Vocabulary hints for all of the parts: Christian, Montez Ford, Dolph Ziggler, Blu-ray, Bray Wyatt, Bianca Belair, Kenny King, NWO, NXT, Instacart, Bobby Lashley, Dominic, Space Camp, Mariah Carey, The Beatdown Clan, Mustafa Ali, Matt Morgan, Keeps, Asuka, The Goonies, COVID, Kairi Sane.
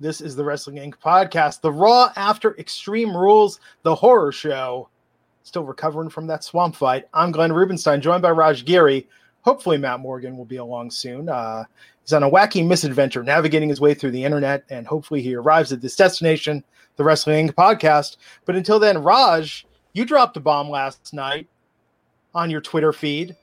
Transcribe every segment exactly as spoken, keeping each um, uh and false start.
This is the Wrestling Incorporated podcast, the Raw After Extreme Rules, the horror show. Still recovering from that swamp fight. I'm Glenn Rubenstein, joined by Raj Giri. Hopefully Matt Morgan will be along soon. Uh, he's on a wacky misadventure, navigating his way through the internet, and hopefully he arrives at this destination, the Wrestling Incorporated podcast. But until then, Raj, you dropped a bomb last night on your Twitter feed,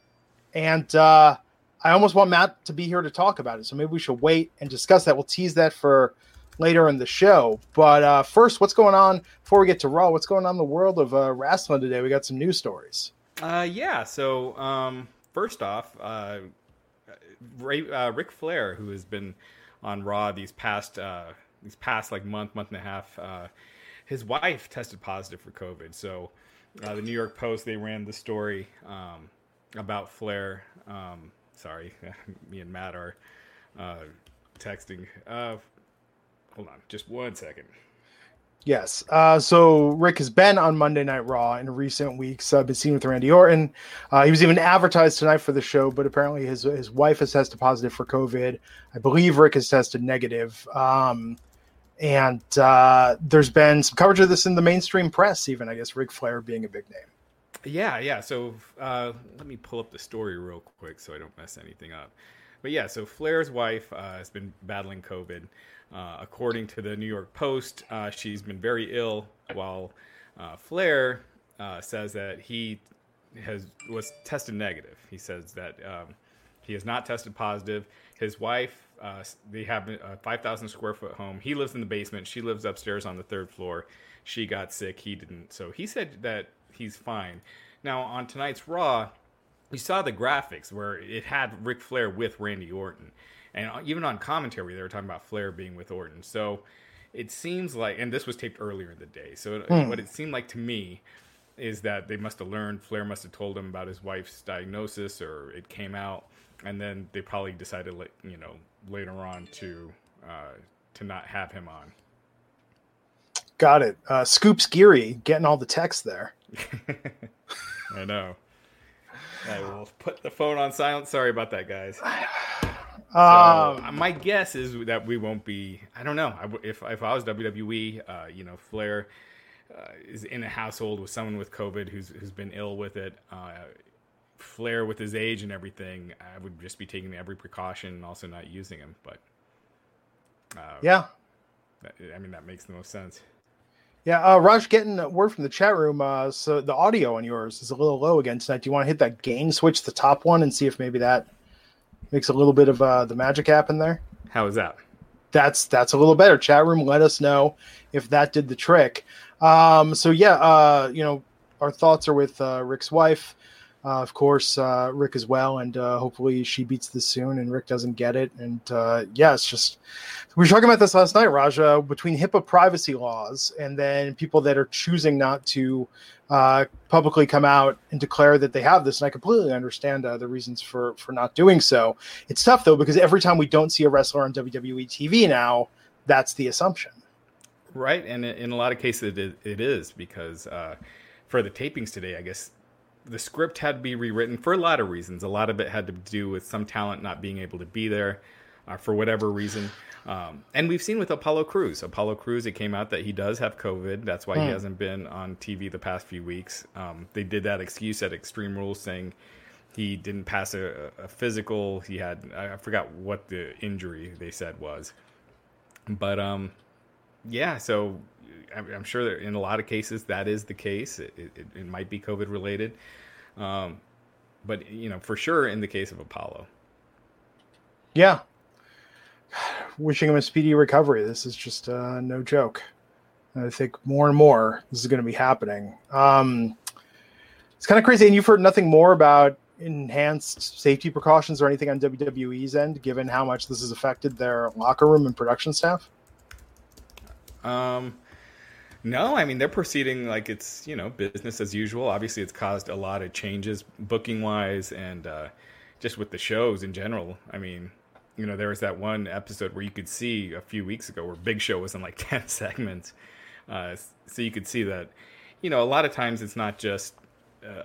and uh, I almost want Matt to be here to talk about it, so maybe we should wait and discuss that. We'll tease that for later in the show. But uh, first, what's going on before we get to Raw? What's going on in the world of uh, wrestling today? We got some news stories. Uh, yeah. So um, first off, uh, Ray, uh, Ric Flair, who has been on Raw these past uh, these past like month, month and a half, uh, his wife tested positive for COVID. So uh, the New York Post, they ran the story um, about Flair. Um, sorry, me and Matt are uh, texting. Uh, Hold on, just one second. Yes. Uh, so Rick has been on Monday Night Raw in recent weeks. I've uh, been seen with Randy Orton. Uh, he was even advertised tonight for the show, but apparently his his wife has tested positive for COVID. I believe Rick has tested negative. Um, and uh, there's been some coverage of this in the mainstream press, even, I guess, Ric Flair being a big name. Yeah, yeah. So uh, let me pull up the story real quick so I don't mess anything up. But yeah, so Flair's wife uh, has been battling COVID. Uh, according to the New York Post, uh, she's been very ill, while uh, Flair uh, says that he has was tested negative. He says that um, he has not tested positive. His wife, uh, they have a five thousand square foot home. He lives in the basement. She lives upstairs on the third floor. She got sick. He didn't. So he said that he's fine. Now, on tonight's Raw, you saw the graphics where it had Ric Flair with Randy Orton. And even on commentary, they were talking about Flair being with Orton. So it seems like, and this was taped earlier in the day. So mm. what it seemed like to me is that they must have learned, Flair must have told him about his wife's diagnosis, or it came out, and then they probably decided, you know, later on to uh, to not have him on. Got it. Uh, Scoops Geary getting all the text there. I know. I will put the phone on silent. Sorry about that, guys. So, um, my guess is that we won't be. I don't know. I, if if I was W W E, uh, you know, Flair uh, is in a household with someone with COVID who's who's been ill with it. Uh, Flair, with his age and everything, I would just be taking every precaution and also not using him. But uh, yeah, that, I mean that makes the most sense. Yeah, uh, Raj, getting a word from the chat room. Uh, so the audio on yours is a little low again tonight. Do you want to hit that gain switch, the top one, and see if maybe that makes a little bit of uh, the magic happen there? How is that? That's that's a little better. Chat room, let us know if that did the trick. Um, so, yeah, uh, you know, our thoughts are with uh, Rick's wife, uh, of course, uh, Rick as well, and uh, hopefully she beats this soon and Rick doesn't get it. And, uh, yeah, it's just – we were talking about this last night, Raja, between HIPAA privacy laws and then people that are choosing not to uh, publicly come out and declare that they have this. And I completely understand uh, the reasons for, for not doing so. It's tough, though, because every time we don't see a wrestler on W W E T V now, that's the assumption. Right, and in a lot of cases it, it is because uh, for the tapings today, I guess, the script had to be rewritten for a lot of reasons. A lot of it had to do with some talent not being able to be there uh, for whatever reason. Um, and we've seen with Apollo Crews. Apollo Crews, it came out that he does have COVID. That's why mm. he hasn't been on T V the past few weeks. Um, they did that excuse at Extreme Rules saying He didn't pass a, a physical. He had, I forgot what the injury they said was. But, um, yeah, so I'm sure that in a lot of cases that is the case. It, it, it might be COVID related. Um, but, you know, for sure in the case of Apollo. Yeah. Wishing him a speedy recovery. This is just uh, no joke. I think more and more this is going to be happening. Um, it's kind of crazy. And you've heard nothing more about enhanced safety precautions or anything on W W E's end, given how much this has affected their locker room and production staff? Um, no, I mean, they're proceeding like it's, you know, business as usual. Obviously, it's caused a lot of changes booking wise and uh, just with the shows in general. I mean, you know, there was that one episode where you could see a few weeks ago where Big Show was in like ten segments. Uh, so you could see that, you know, a lot of times it's not just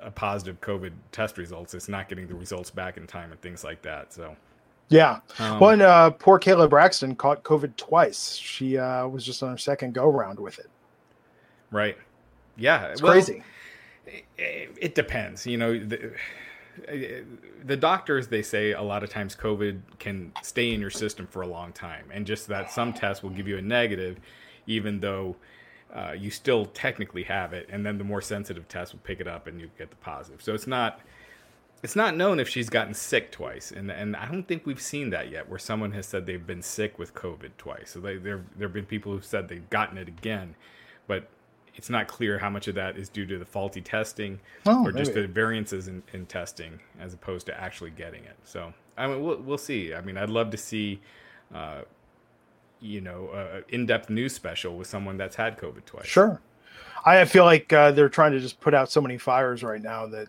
a positive COVID test results. It's not getting the results back in time and things like that. So, yeah. Um, well, and, uh, poor Kayla Braxton caught COVID twice. She uh, was just on her second go round with it. Right. Yeah. It's well, crazy. It, it depends. You know, the, the doctors, they say a lot of times COVID can stay in your system for a long time. And just that some tests will give you a negative, even though Uh, you still technically have it, and then the more sensitive tests will pick it up, and you get the positive. So it's not, it's not known if she's gotten sick twice, and and I don't think we've seen that yet, where someone has said they've been sick with COVID twice. So they, there there have been people who've said they've gotten it again, but it's not clear how much of that is due to the faulty testing oh, or just maybe. the variances in, in testing as opposed to actually getting it. So I mean, we'll we'll see. I mean, I'd love to see. Uh, you know, uh, in-depth news special with someone that's had COVID twice. Sure. I feel like uh, they're trying to just put out so many fires right now that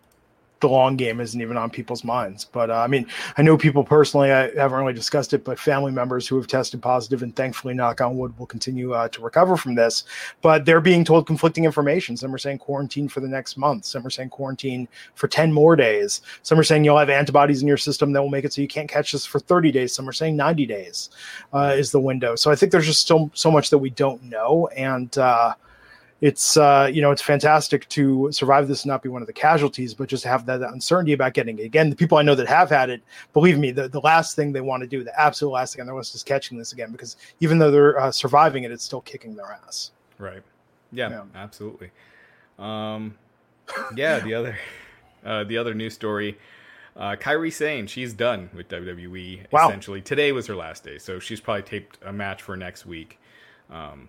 the long game isn't even on people's minds. But uh, I mean, I know people personally, I haven't really discussed it, but family members who have tested positive and thankfully, knock on wood, will continue uh, to recover from this, but they're being told conflicting information. Some are saying quarantine for the next month. Some are saying quarantine for ten more days. Some are saying you'll have antibodies in your system that will make it so you can't catch this for thirty days. Some are saying ninety days uh, is the window. So I think there's just still so much that we don't know. And, uh, It's, uh, you know, it's fantastic to survive this and not be one of the casualties, but just have that uncertainty about getting it. Again, the people I know that have had it, believe me, the, the last thing they want to do, the absolute last thing on their list is catching this again, because even though they're uh, surviving it, it's still kicking their ass. Right. Yeah, yeah. Absolutely. Um, yeah, the other uh, the other news story, uh, Kairi Sane, she's done with W W E, wow. essentially. Today was her last day, so she's probably taped a match for next week. Um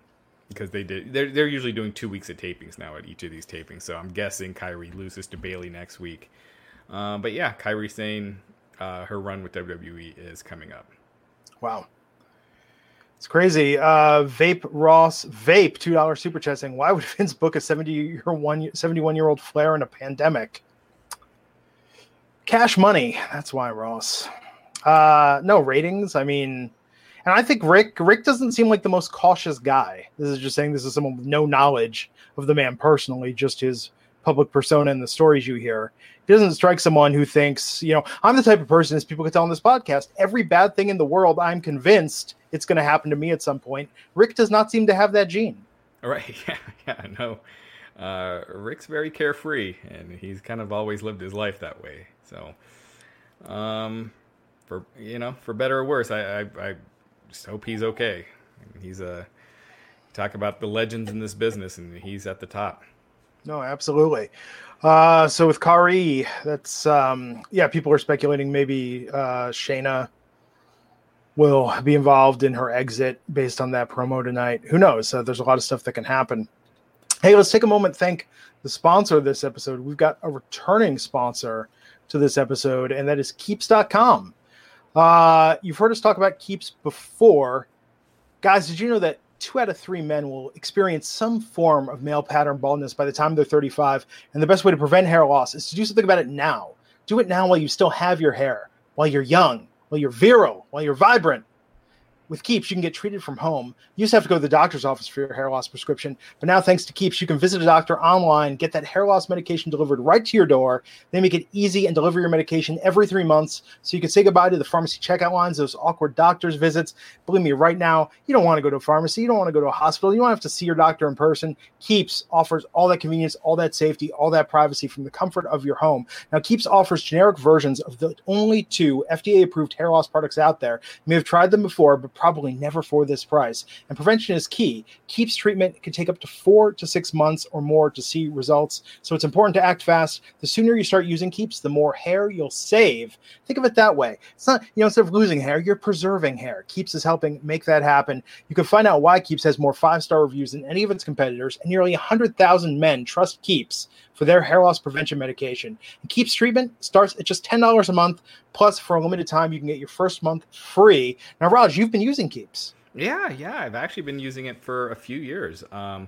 Because they did, they're they're usually doing two weeks of tapings now at each of these tapings, so I'm guessing Kairi loses to Bayley next week. Uh, but yeah, Kairi Sane, uh, her run with W W E is coming up. Wow, it's crazy. Uh, Vape Ross Vape two dollar super chat saying, "Why would Vince book a seventy year one seventy one year old Flair in a pandemic? Cash money. That's why, Ross. Uh, no ratings. I mean." And I think Rick Rick doesn't seem like the most cautious guy. This is just saying this is someone with no knowledge of the man personally, just his public persona and the stories you hear. He doesn't strike someone who thinks, you know, I'm the type of person, as people can tell on this podcast, every bad thing in the world, I'm convinced it's going to happen to me at some point. Rick does not seem to have that gene. All right. Yeah, yeah, no. Uh, Rick's very carefree, and he's kind of always lived his life that way. So, um, for you know, for better or worse, I... I, I just hope he's okay. He's a uh, talk about the legends in this business, and he's at the top. No, absolutely. Uh, so with Kairi, that's um, yeah. People are speculating maybe uh, Shayna will be involved in her exit based on that promo tonight. Who knows? Uh, there's a lot of stuff that can happen. Hey, let's take a moment to thank the sponsor of this episode. We've got a returning sponsor to this episode, and that is Keeps dot com. Uh, you've heard us talk about Keeps before. Guys, did you know that two out of three men will experience some form of male pattern baldness by the time they're thirty-five? And the best way to prevent hair loss is to do something about it now. Do it now while you still have your hair, while you're young, while you're virile, while you're vibrant. With Keeps, you can get treated from home. You used to have to go to the doctor's office for your hair loss prescription, but now thanks to Keeps, you can visit a doctor online, get that hair loss medication delivered right to your door. They make it easy and deliver your medication every three months so you can say goodbye to the pharmacy checkout lines, those awkward doctor's visits. Believe me, right now, you don't want to go to a pharmacy. You don't want to go to a hospital. You don't have to see your doctor in person. Keeps offers all that convenience, all that safety, all that privacy from the comfort of your home. Now, Keeps offers generic versions of the only two F D A-approved hair loss products out there. You may have tried them before, but probably never for this price. And prevention is key. Keeps treatment can take up to four to six months or more to see results. So it's important to act fast. The sooner you start using Keeps, the more hair you'll save. Think of it that way. It's not, you know, instead of losing hair, you're preserving hair. Keeps is helping make that happen. You can find out why Keeps has more five-star reviews than any of its competitors, and nearly one hundred thousand men trust Keeps for their hair loss prevention medication. And Keeps treatment starts at just ten dollars a month. Plus, for a limited time, you can get your first month free. Now, Raj, you've been using Keeps. Yeah, yeah. I've actually been using it for a few years. Um,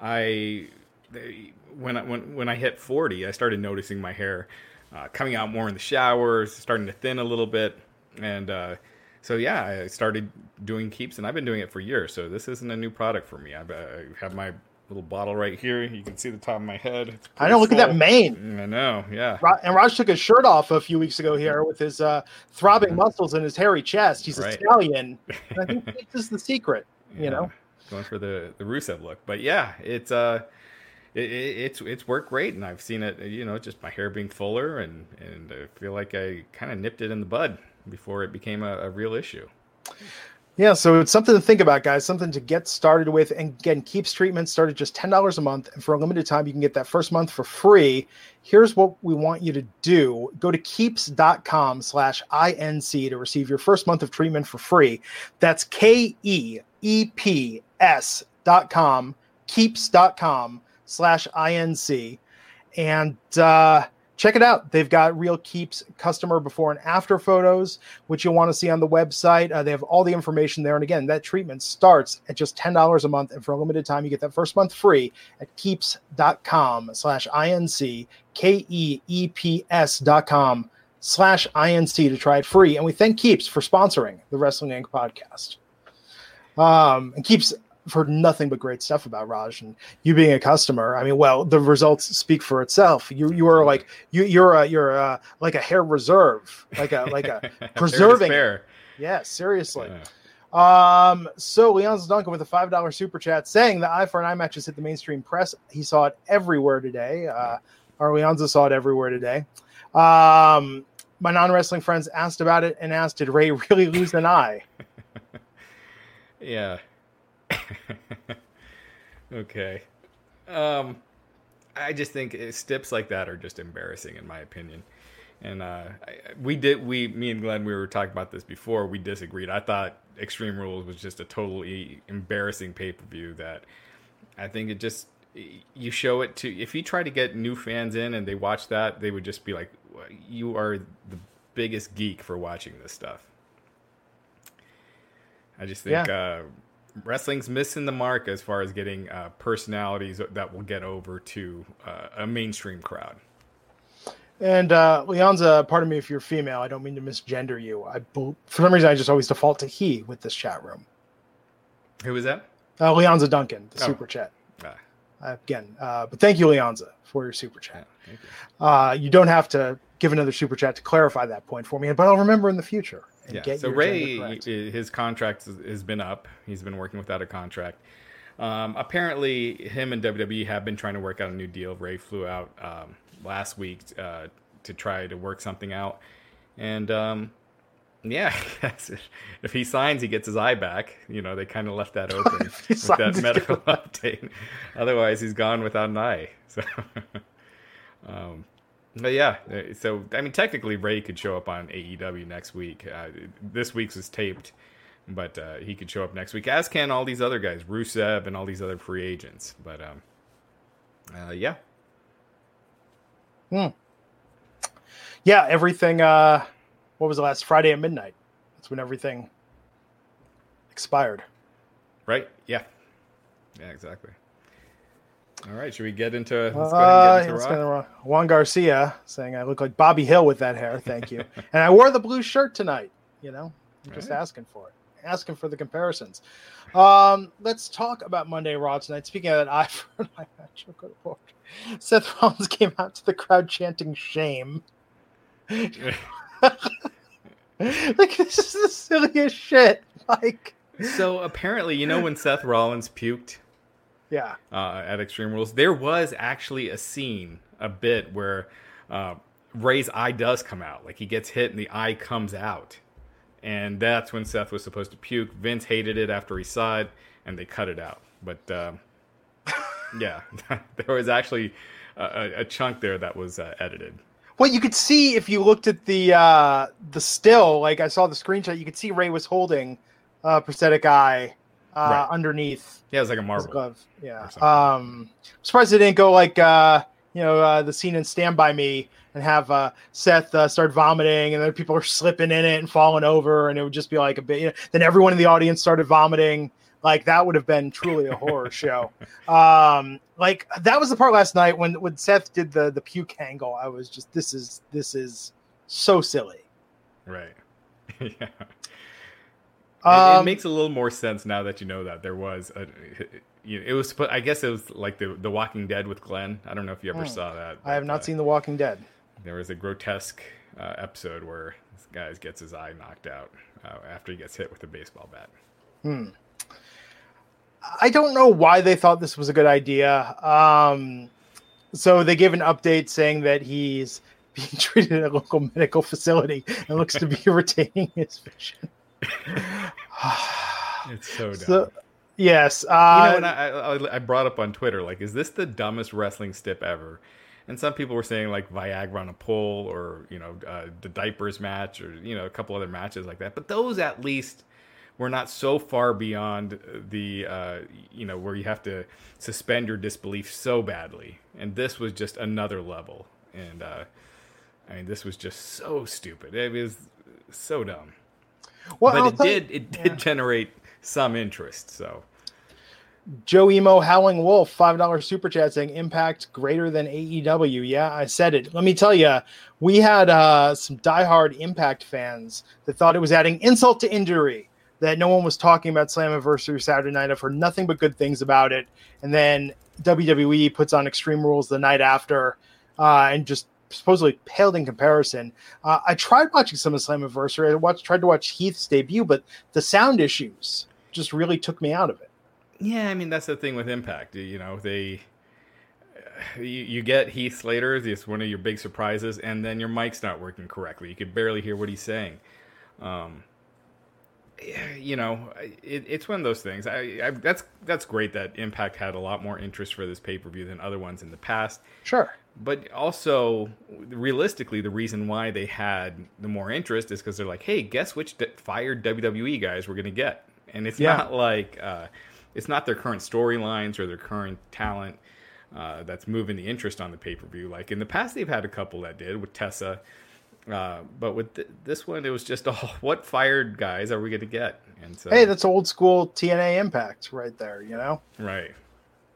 I they, when, I, when, when I hit forty, I started noticing my hair uh, coming out more in the showers, starting to thin a little bit. And uh, so, yeah, I started doing Keeps, and I've been doing it for years. So this isn't a new product for me. I've, I have my little bottle right here. You can see the top of my head. I know. Look full. At that mane. I know. Yeah. And Raj took his shirt off a few weeks ago here with his uh, throbbing muscles and his hairy chest. He's right. Italian. And I think this is the secret. Yeah. You know, going for the, the Rusev look. But yeah, it's uh, it, it, it's it's worked great, and I've seen it. You know, just my hair being fuller, and and I feel like I kind of nipped it in the bud before it became a, a real issue. Yeah, so it's something to think about, guys, something to get started with. And again, Keeps treatment started just ten dollars a month. And for a limited time, you can get that first month for free. Here's what we want you to do. Go to keeps.com slash INC to receive your first month of treatment for free. That's K E E P S dot com, keeps.com slash INC. And uh check it out. They've got real Keeps customer before and after photos, which you'll want to see on the website. Uh, they have all the information there. And again, that treatment starts at just ten dollars a month. And for a limited time, you get that first month free at keeps.com slash INC, K E E P S dot com slash INC to try it free. And we thank Keeps for sponsoring the Wrestling Incorporated podcast. Um, and Keeps... I've heard nothing but great stuff about Raj, and you being a customer. I mean, well, the results speak for itself. You you are like you you're a, you're a, like a hair reserve, like a like a preserving. Hair. Yeah, seriously. Yeah. Um, so Leon's Duncan with a five dollar super chat saying the eye for an eye match has hit the mainstream press. He saw it everywhere today. Uh, our Leonza saw it everywhere today. Um, my non-wrestling friends asked about it and asked, "Did Ray really lose an eye?" Yeah. Okay. Um, I just think steps like that are just embarrassing, in my opinion. And uh, I, we did, we, me and Glenn, we were talking about this before. We disagreed. I thought Extreme Rules was just a totally embarrassing pay-per-view that I think it just, you show it to, if you try to get new fans in and they watch that, they would just be like, you are the biggest geek for watching this stuff. I just think, yeah. uh, wrestling's missing the mark as far as getting uh, personalities that will get over to uh, a mainstream crowd. And uh, Leonza, pardon me if you're female, I don't mean to misgender you. I for some reason I just always default to he with this chat room. Who was that? Uh, Leonza Duncan, the oh. super chat. Ah. Uh, again, uh, but thank you, Leonza, for your super chat. Yeah, thank you. Uh, you don't have to give another super chat to clarify that point for me, but I'll remember in the future. Yeah. So Ray, his contract has been up. He's been working without a contract. Um, apparently, him and W W E have been trying to work out a new deal. Ray flew out um, last week uh, to try to work something out. And, um, yeah, if he signs, he gets his eye back. You know, they kind of left that open with that medical update. Otherwise, he's gone without an eye. So, um But yeah, so, I mean, technically, Ray could show up on A E W next week. Uh, this week's is taped, but uh, he could show up next week, as can all these other guys, Rusev and all these other free agents. But, um, uh, yeah. Hmm. Yeah, everything, uh, what was the last Friday at midnight? That's when everything expired. Right, yeah. Yeah, exactly. All right, should we get into, let's go ahead and get into uh, Raw. Kind of wrong. Juan Garcia saying, I look like Bobby Hill with that hair. Thank you. And I wore the blue shirt tonight, you know, I'm just right. asking for it. asking for the comparisons. Um, let's talk about Monday Raw tonight. Speaking of that eye for an eye match, Seth Rollins came out to the crowd chanting shame. Like, this is the silliest shit. Like, so apparently, you know, when Seth Rollins puked, yeah, uh, at Extreme Rules, there was actually a scene, a bit where uh, Ray's eye does come out. Like, he gets hit and the eye comes out, and that's when Seth was supposed to puke. Vince hated it after he saw it, and they cut it out. But uh, yeah, there was actually a, a chunk there that was uh, edited. Well, you could see if you looked at the uh, the still, like I saw the screenshot, you could see Ray was holding a prosthetic eye uh, right. underneath. Yeah, it was like a marble glove. Yeah. Um, I'm surprised they didn't go like uh, you know uh, the scene in Stand By Me and have uh, Seth uh, start vomiting, and then people are slipping in it and falling over, and it would just be like a bit. You know, then everyone in the audience started vomiting. Like, that would have been truly a horror show. Um, like, that was the part last night when, when Seth did the, the puke angle. I was just, this is this is so silly. Right. Yeah. Um, it, it makes a little more sense now that you know that there was a, you know, it was, I guess it was like the, the Walking Dead with Glenn. I don't know if you ever mm, saw that. I have not uh, seen The Walking Dead. There was a grotesque uh, episode where this guy gets his eye knocked out uh, after he gets hit with a baseball bat. Hmm. I don't know why they thought this was a good idea. Um, so they gave an update saying that he's being treated at a local medical facility and looks to be retaining his vision. It's so dumb. So, yes. Uh, you know, and I, I, I brought up on Twitter, like, is this the dumbest wrestling stip ever? And some people were saying, like, Viagra on a pole, or, you know, uh, the diapers match, or, you know, a couple other matches like that. But those at least... we're not so far beyond the, uh, you know, where you have to suspend your disbelief so badly. And this was just another level. And, uh, I mean, this was just so stupid. It was so dumb. Well, but I'll it did you, it did yeah. generate some interest, so. Joe Emo Howling Wolf, five dollars super chat saying, Impact greater than A E W. Yeah, I said it. Let me tell you, we had uh, some diehard Impact fans that thought it was adding insult to injury that no one was talking about Slammiversary Saturday night. I've heard nothing but good things about it. And then W W E puts on Extreme Rules the night after uh, and just supposedly paled in comparison. Uh, I tried watching some of Slammiversary. I watched, tried to watch Heath's debut, but the sound issues just really took me out of it. Yeah, I mean, that's the thing with Impact. You know, they you, you get Heath Slater, it's one of your big surprises, and then your mic's not working correctly. You could barely hear what he's saying. Um You know, it, it's one of those things. I, I that's that's great that Impact had a lot more interest for this pay-per-view than other ones in the past. Sure. But also, realistically, the reason why they had the more interest is because they're like, hey, guess which de- fired W W E guys we're going to get. And it's yeah. not like, uh, it's not their current storylines or their current talent uh, that's moving the interest on the pay-per-view. Like, in the past, they've had a couple that did with Tessa. Uh, but with th- this one, it was just, oh, what fired guys are we going to get? And so, hey, that's old school T N A Impact right there, you know? Right.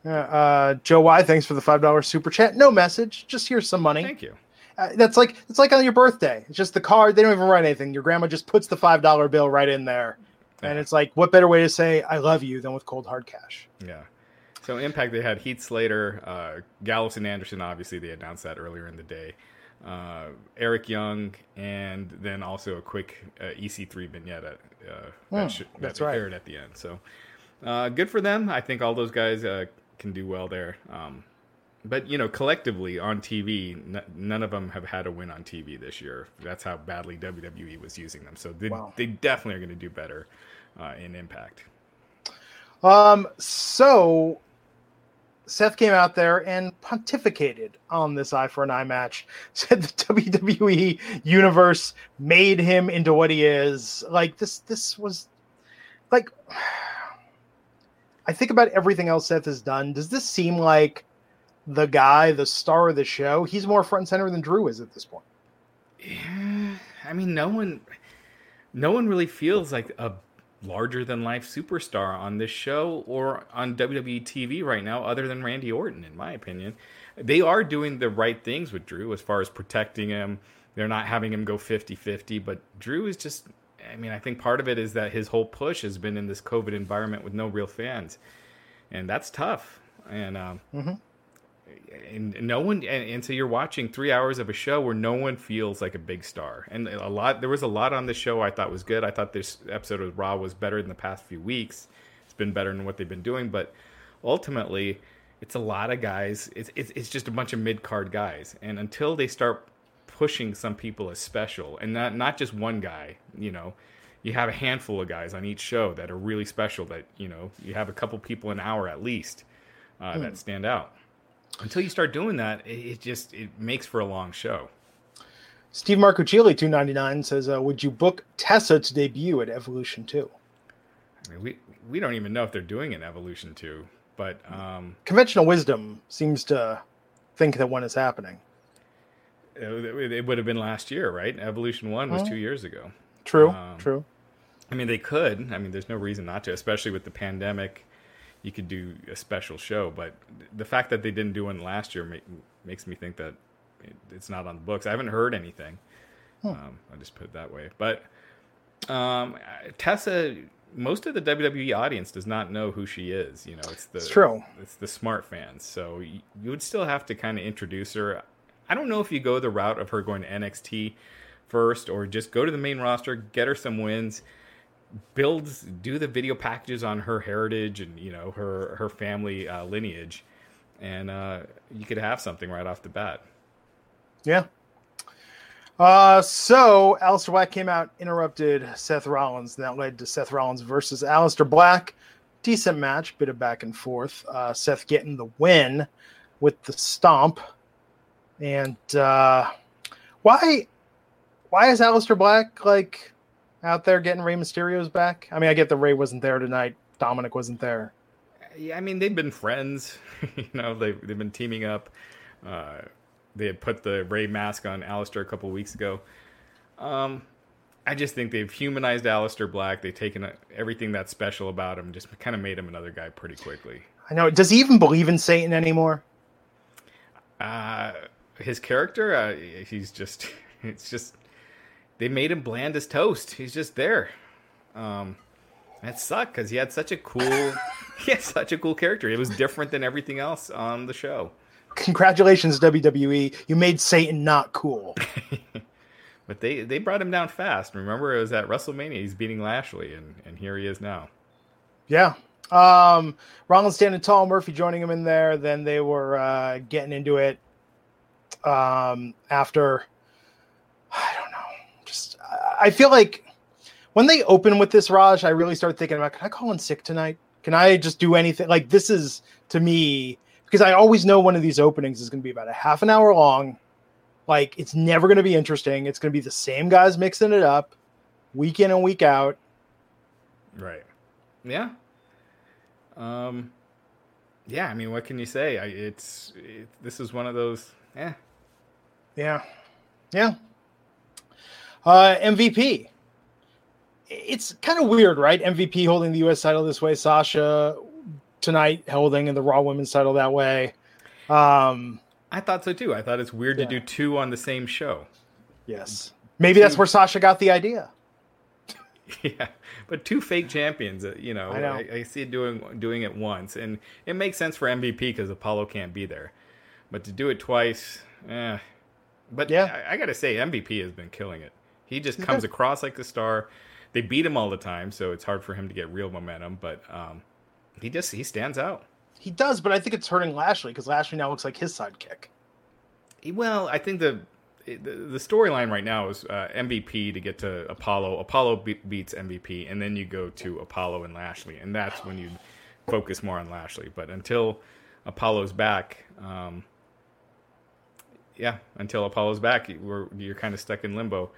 Uh, uh, Joe Y, thanks for the five dollars super chat. No message, just here's some money. Thank you. Uh, that's like it's like on your birthday. It's just the card. They don't even write anything. Your grandma just puts the five dollar bill right in there. Yeah. And it's like, what better way to say I love you than with cold hard cash? Yeah. So Impact, they had Heath Slater, uh, Gallows and Anderson, obviously. They announced that earlier in the day. Uh, Eric Young, and then also a quick uh, E C three vignette uh, mm, that, should, that that's aired right. at the end. So uh, good for them. I think all those guys uh, can do well there. Um, but, you know, collectively on T V, n- none of them have had a win on T V this year. That's how badly W W E was using them. So they, wow. they definitely are going to do better uh, in Impact. Um. So... Seth came out there and pontificated on this eye for an eye match, said the W W E universe made him into what he is. Like this, this was like, I think about everything else Seth has done. Does this seem like the guy, the star of the show? He's more front and center than Drew is at this point. Yeah, I mean, no one, no one really feels like a larger-than-life superstar on this show or on W W E T V right now, other than Randy Orton, in my opinion. They are doing the right things with Drew as far as protecting him. They're not having him go fifty-fifty, but Drew is just I mean, I think part of it is that his whole push has been in this COVID environment with no real fans, and that's tough. And um, mm-hmm. and no one, and, and so you're watching three hours of a show where no one feels like a big star. And a lot, there was a lot on the show I thought was good. I thought this episode of Raw was better than the past few weeks. It's been better than what they've been doing, but ultimately, it's a lot of guys. It's it's, it's just a bunch of mid card guys, and until they start pushing some people as special, and not not just one guy, you know, you have a handful of guys on each show that are really special, that, you know, you have a couple people an hour at least uh, mm. that stand out. Until you start doing that, it, it just it makes for a long show. Steve Marcuccioli, two ninety-nine, says, uh, would you book Tessa to debut at Evolution two? I mean, we we don't even know if they're doing an Evolution two, but um, conventional wisdom seems to think that one is happening. It would have been last year, right? Evolution one was oh. two years ago. True, um, true. I mean, they could. I mean, there's no reason not to, especially with the pandemic. You could do a special show, but the fact that they didn't do one last year make, makes me think that it, it's not on the books. I haven't heard anything. Hmm. Um, I'll just put it that way. But um, Tessa, most of the W W E audience does not know who she is. You know, it's the it's true. It's the smart fans. So you, you would still have to kind of introduce her. I don't know if you go the route of her going to N X T first, or just go to the main roster, get her some wins, builds, do the video packages on her heritage and, you know, her, her family uh, lineage. And uh, you could have something right off the bat. Yeah. Uh, so Aleister Black came out, interrupted Seth Rollins, and that led to Seth Rollins versus Aleister Black. Decent match, bit of back and forth. Uh, Seth getting the win with the stomp. And uh, why why is Aleister Black, like, out there getting Rey Mysterio's back? I mean, I get that Rey wasn't there tonight. Dominic wasn't there. Yeah, I mean, they've been friends. you know, they've, they've been teaming up. Uh, they had put the Rey mask on Aleister a couple weeks ago. Um, I just think they've humanized Aleister Black. They've taken everything that's special about him, just kind of made him another guy pretty quickly. I know. Does he even believe in Satan anymore? Uh... His character, uh, he's just, it's just, they made him bland as toast. He's just there. Um, that sucked because he had such a cool, he had such a cool character. It was different than everything else on the show. Congratulations, W W E. You made Satan not cool. But they, they brought him down fast. Remember, it was at WrestleMania. He's beating Lashley, and, and here he is now. Yeah. Um, Rollins standing tall, Murphy joining him in there. Then they were uh, getting into it. Um, after, I don't know, just, I feel like when they open with this, Raj, I really start thinking about, can I call in sick tonight? Can I just do anything? Like, this is, to me, because I always know one of these openings is going to be about a half an hour long. Like, it's never going to be interesting. It's going to be the same guys mixing it up week in and week out. Right. Yeah. Um, yeah. I mean, what can you say? I, it's, it, this is one of those, yeah. Yeah. Yeah. Uh, M V P. It's kind of weird, right? M V P holding the U S title this way. Sasha tonight holding in the Raw Women's title that way. Um, I thought so, too. I thought it's weird yeah. to do two on the same show. Yes. Maybe two. That's where Sasha got the idea. Yeah. But two fake champions, you know. I, know. I, I see it doing, doing it once. And it makes sense for M V P because Apollo can't be there. But to do it twice, eh. But yeah. I, I got to say, M V P has been killing it. He just comes across like the star. They beat him all the time, so it's hard for him to get real momentum. But um, he just he stands out. He does, but I think it's hurting Lashley because Lashley now looks like his sidekick. Well, I think the the, the storyline right now is uh, M V P to get to Apollo. Apollo be- beats M V P, and then you go to Apollo and Lashley, and that's when you focus more on Lashley. But until Apollo's back... Um, Yeah, until Apollo's back, we're, you're kind of stuck in limbo.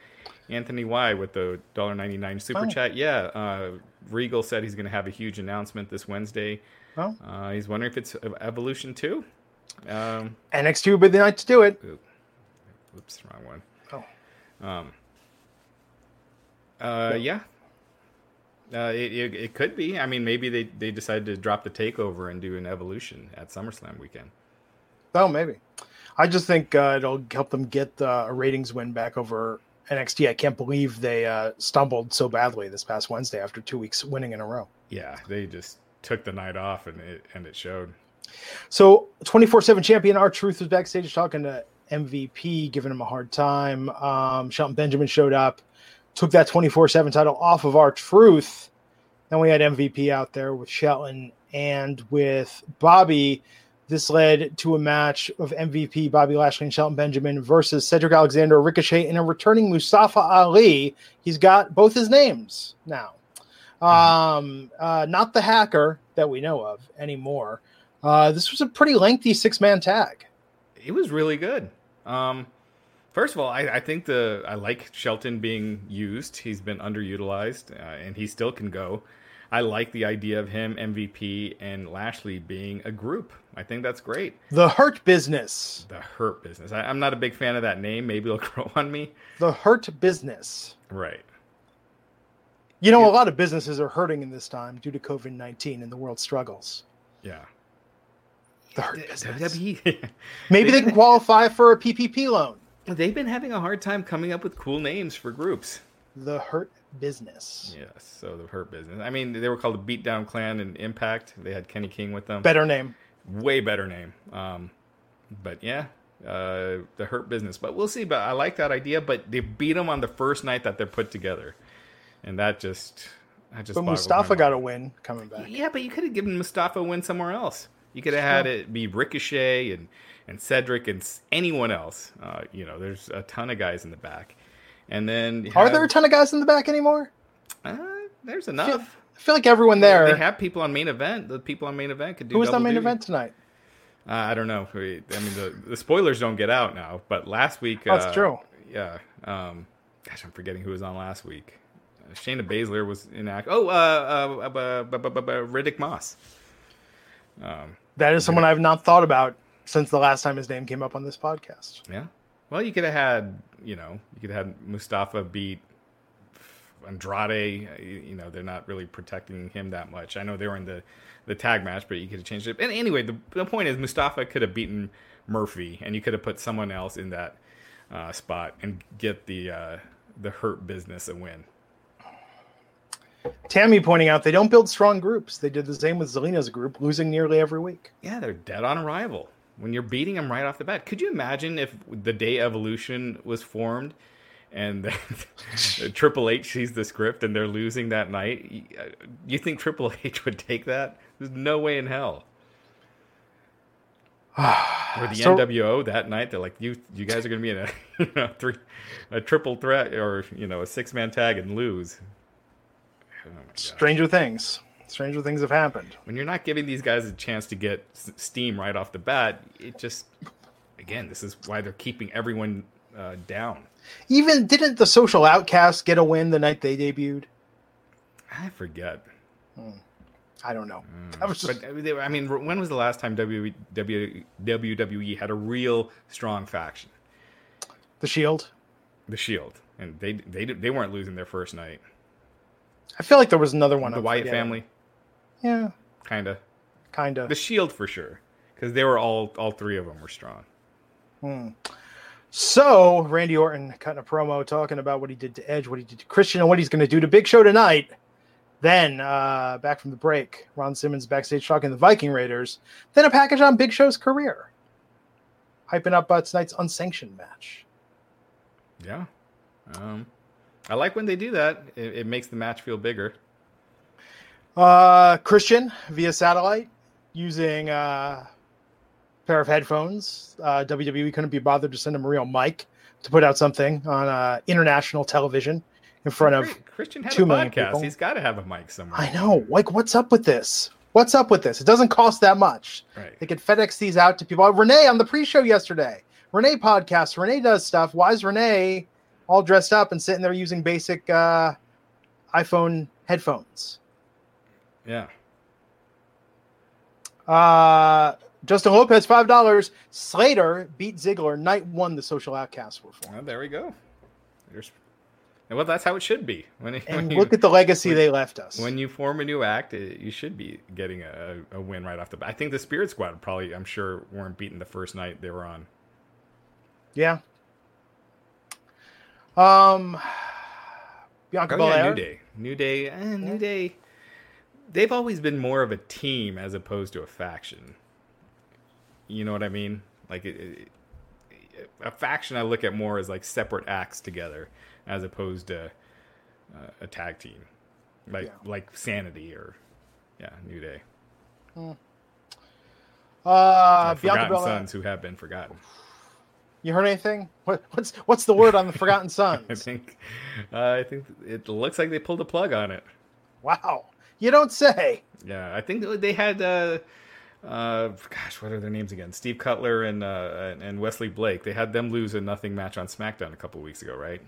Anthony Y with the one dollar and ninety-nine cents super oh. chat. Yeah, uh, Regal said he's going to have a huge announcement this Wednesday. Oh. Uh, he's wondering if it's Evolution two. Um, N X T would be the night to do it. Oops, wrong one. Oh. Um, uh, yeah. Uh, it, it, it could be. I mean, maybe they, they decided to drop the takeover and do an Evolution at SummerSlam weekend. Oh, maybe. I just think uh, it'll help them get uh, a ratings win back over N X T. I can't believe they uh, stumbled so badly this past Wednesday after two weeks winning in a row. Yeah, they just took the night off, and it and it showed. So twenty-four seven champion R-Truth was backstage talking to M V P, giving him a hard time. Um, Shelton Benjamin showed up, took that twenty-four seven title off of R-Truth. Then we had M V P out there with Shelton and with Bobby. This led to a match of M V P, Bobby Lashley, and Shelton Benjamin versus Cedric Alexander, Ricochet, and a returning Mustafa Ali. He's got both his names now. Um, uh, not the hacker that we know of anymore. Uh, this was a pretty lengthy six-man tag. It was really good. Um, first of all, I, I think the I like Shelton being used. He's been underutilized, uh, and he still can go. I like the idea of him, M V P, and Lashley being a group. I think that's great. The Hurt Business. The Hurt Business. I, I'm not a big fan of that name. Maybe it'll grow on me. The Hurt Business. Right. You know, it, a lot of businesses are hurting in this time due to COVID nineteen and the world struggles. Yeah. The Hurt Business. Maybe they can qualify for a P P P loan. They've been having a hard time coming up with cool names for groups. The Hurt Business. Yes, so the Hurt Business. I mean, they were called the Beatdown Clan and Impact. They had Kenny King with them. Better name. Way better name. Um, but yeah, uh, the Hurt Business. But we'll see. But I like that idea. But they beat them on the first night that they're put together, and that just, I just. But Mustafa got a win coming back. Yeah, but you could have given Mustafa a win somewhere else. You could have had it be Ricochet and, and Cedric and anyone else. Uh, you know, there's a ton of guys in the back. And then have, are there a ton of guys in the back anymore? Uh, there's enough. I feel, I feel like everyone there. They have people on main event. The people on main event could do. Who was on main duty. event tonight? Uh, I don't know. I mean, the, the spoilers don't get out now. But last week, that's uh, true. Yeah. Um, gosh, I'm forgetting who was on last week. Uh, Shayna Baszler was in act. Oh, uh, uh, uh, uh, uh, uh, Riddick Moss. Um, that is someone I've not thought about since the last time his name came up on this podcast. Yeah. Well, you could have had, you know, you could have had Mustafa beat Andrade. You know, they're not really protecting him that much. I know they were in the, the tag match, but you could have changed it. And anyway, the, the point is Mustafa could have beaten Murphy, and you could have put someone else in that uh, spot and get the uh, the Hurt Business a win. Tammy pointing out they don't build strong groups. They did the same with Zelina's group, losing nearly every week. Yeah, they're dead on arrival. When you're beating them right off the bat, could you imagine if the day Evolution was formed and Triple H sees the script and they're losing that night? You think Triple H would take that? There's no way in hell. Or the so, N W O that night, they're like, you you guys are going to be in a, you know, three, a triple threat or, you know, a six-man tag and lose. Oh my gosh. Stranger Things. Stranger things have happened. When you're not giving these guys a chance to get steam right off the bat, it just, again, this is why they're keeping everyone uh, down. Even didn't the Social Outcasts get a win the night they debuted? I forget. Hmm. I don't know. Mm. I, was just... but, I mean, when was the last time W W E had a real strong faction? The Shield. The Shield, and they they they weren't losing their first night. I feel like there was another one. The Wyatt family. Yeah. Kind of. Kind of. The Shield for sure. Because they were all, all three of them were strong. Hmm. So, Randy Orton cutting a promo, talking about what he did to Edge, what he did to Christian, and what he's going to do to Big Show tonight. Then, uh, back from the break, Ron Simmons backstage talking to the Viking Raiders. Then a package on Big Show's career. Hyping up uh, tonight's unsanctioned match. Yeah. Um... I like when they do that. It, it makes the match feel bigger. Uh, Christian via satellite using a pair of headphones. Uh, W W E couldn't be bothered to send him a real mic to put out something on uh, international television in front of Christian had two a million podcast. People. He's got to have a mic somewhere. I know. Like, what's up with this? What's up with this? It doesn't cost that much. Right. They could FedEx these out to people. Renee on the pre-show yesterday. Renee podcasts. Renee does stuff. Why is Renee all dressed up and sitting there using basic uh, iPhone headphones? Yeah. Uh, Justin Lopez, five dollars. Slater beat Ziggler. Night one, the Social Outcasts were formed. Well, there we go. There's... Well, that's how it should be. When, and when you, look at the legacy when, they left us. When you form a new act, it, you should be getting a, a win right off the bat. I think the Spirit Squad probably, I'm sure, weren't beaten the first night they were on. Yeah. Um, Bianca oh, Belair. Yeah, New Day. New Day. Eh, New yeah. Day. They've always been more of a team as opposed to a faction. You know what I mean? Like, it, it, it, a faction I look at more as like separate acts together as opposed to uh, a tag team. Like, yeah. like Sanity or, yeah, New Day. Hmm. Uh, Forgotten Belair. Sons who have been forgotten. You heard anything? What, what's what's the word on the Forgotten Sons? I think uh, I think it looks like they pulled a plug on it. Wow, you don't say. Yeah, I think they had. Uh, uh, gosh, what are their names again? Steve Cutler and uh, and Wesley Blake. They had them lose a nothing match on SmackDown a couple weeks ago, right?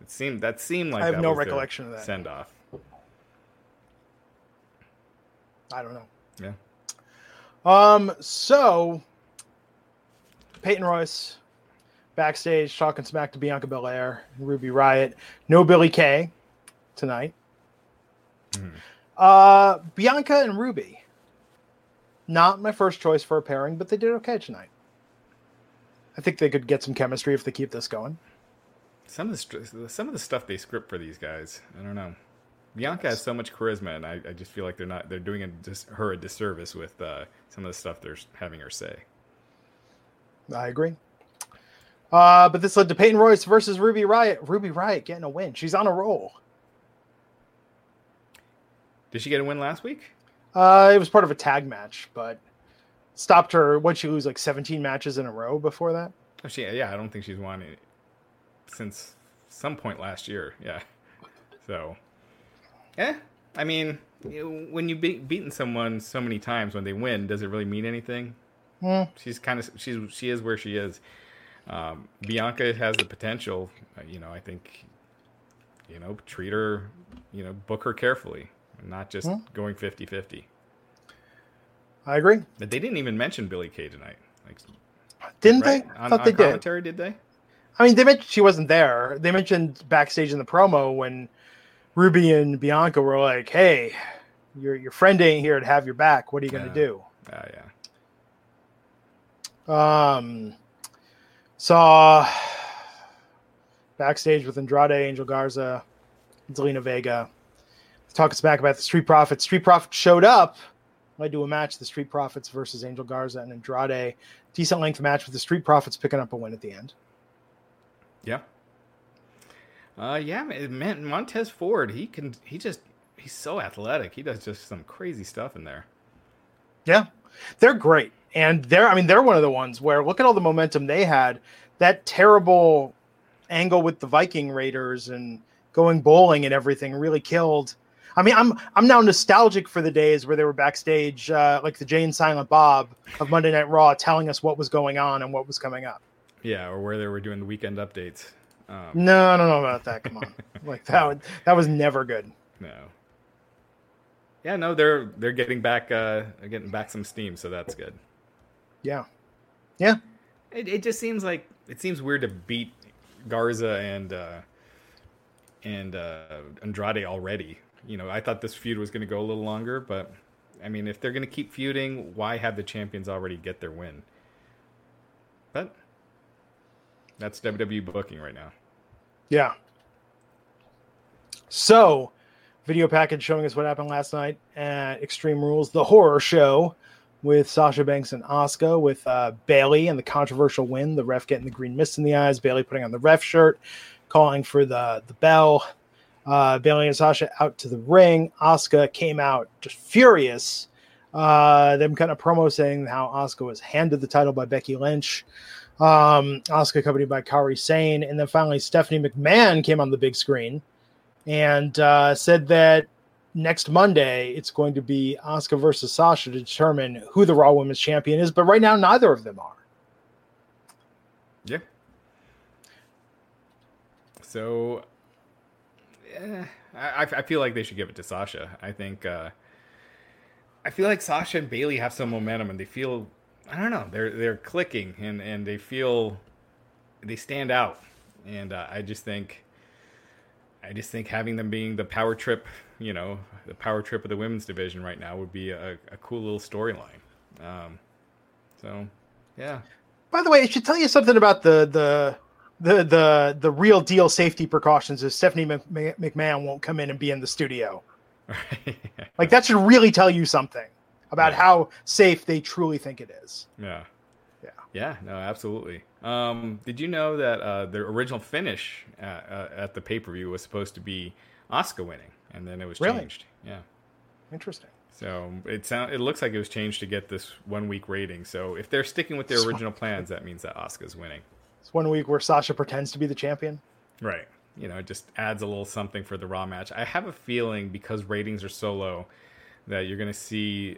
It seemed that seemed like I have that no was recollection of that send off. I don't know. Yeah. Um. So, Peyton Royce. Backstage talking smack to Bianca Belair, Ruby Riott. No Billie Kay tonight. Mm. Uh, Bianca and Ruby. Not my first choice for a pairing, but they did okay tonight. I think they could get some chemistry if they keep this going. Some of the some of the stuff they script for these guys, I don't know. Bianca yes. has so much charisma, and I, I just feel like they're not they're doing a, just her a disservice with uh, some of the stuff they're having her say. I agree. Uh, but this led to Peyton Royce versus Ruby Riott. Ruby Riott getting a win. She's on a roll. Did she get a win last week? Uh, it was part of a tag match, but stopped her. What'd she lose, like seventeen matches in a row before that? Oh, she, yeah, I don't think she's won it since some point last year. Yeah. So, eh. I mean, when you've be- beaten someone so many times, when they win, does it really mean anything? Mm. She's kind of, she's, she is where she is. Um, Bianca has the potential, you know, I think, you know, treat her, you know, book her carefully, not just mm-hmm. going fifty-fifty. I agree. But they didn't even mention Billie Kay tonight. Like, didn't right? they? I thought on, they on commentary, did. Did they? I mean, they mentioned she wasn't there. They mentioned backstage in the promo when Ruby and Bianca were like, hey, your your friend ain't here to have your back. What are you going to yeah. do? Uh, yeah. Um... Saw backstage with Andrade, Angel Garza, Zelina Vega. Talking smack about the Street Profits. Street Profits showed up. Led to a match, the Street Profits versus Angel Garza and Andrade. Decent length match with the Street Profits picking up a win at the end. Yeah. Uh, yeah, man, Montez Ford, he can, he just, he's so athletic. He does just some crazy stuff in there. Yeah, they're great. And they're, I mean, they're one of the ones where look at all the momentum they had. That terrible angle with the Viking Raiders and going bowling and everything really killed. I mean, I'm I'm now nostalgic for the days where they were backstage, uh, like the Jay and Silent Bob of Monday Night Raw, telling us what was going on and what was coming up. Yeah, or where they were doing the weekend updates. Um... No, I don't know about that. Come on, like that would, that was never good. No. Yeah, no, they're they're getting back, uh, getting back some steam, so that's good. Yeah. Yeah. It it just seems like it seems weird to beat Garza and uh, and uh, Andrade already. You know, I thought this feud was going to go a little longer, but I mean, if they're going to keep feuding, why have the champions already get their win? But that's W W E booking right now. Yeah. So, video package showing us what happened last night at Extreme Rules, the horror show. With Sasha Banks and Asuka, with uh, Bayley and the controversial win, the ref getting the green mist in the eyes, Bayley putting on the ref shirt, calling for the, the bell. Uh, Bayley and Sasha out to the ring. Asuka came out just furious. Uh, them kind of promo saying how Asuka was handed the title by Becky Lynch. Um, Asuka accompanied by Kairi Sane. And then finally, Stephanie McMahon came on the big screen and uh, said that next Monday, it's going to be Asuka versus Sasha to determine who the Raw Women's Champion is. But right now, neither of them are. Yeah. So, eh, I, I feel like they should give it to Sasha. I think uh, I feel like Sasha and Bayley have some momentum, and they feel I don't know they're they're clicking, and, and they feel they stand out. And uh, I just think. I just think having them being the power trip, you know, the power trip of the women's division right now would be a, a cool little storyline. Um, so, yeah. By the way, it should tell you something about the the the the the real deal safety precautions is Stephanie McMahon won't come in and be in the studio. Right. Like, that should really tell you something about yeah. how safe they truly think it is. Yeah. Yeah. Yeah. No, absolutely. Um, did you know that uh, the original finish uh, uh, at the pay-per-view was supposed to be Asuka winning, and then it was really? changed. Yeah. Interesting. So it sound, it looks like it was changed to get this one-week rating. So if they're sticking with their it's original plans, that means that Asuka's winning. It's one week where Sasha pretends to be the champion. Right. You know, it just adds a little something for the Raw match. I have a feeling, because ratings are so low, that you're going to see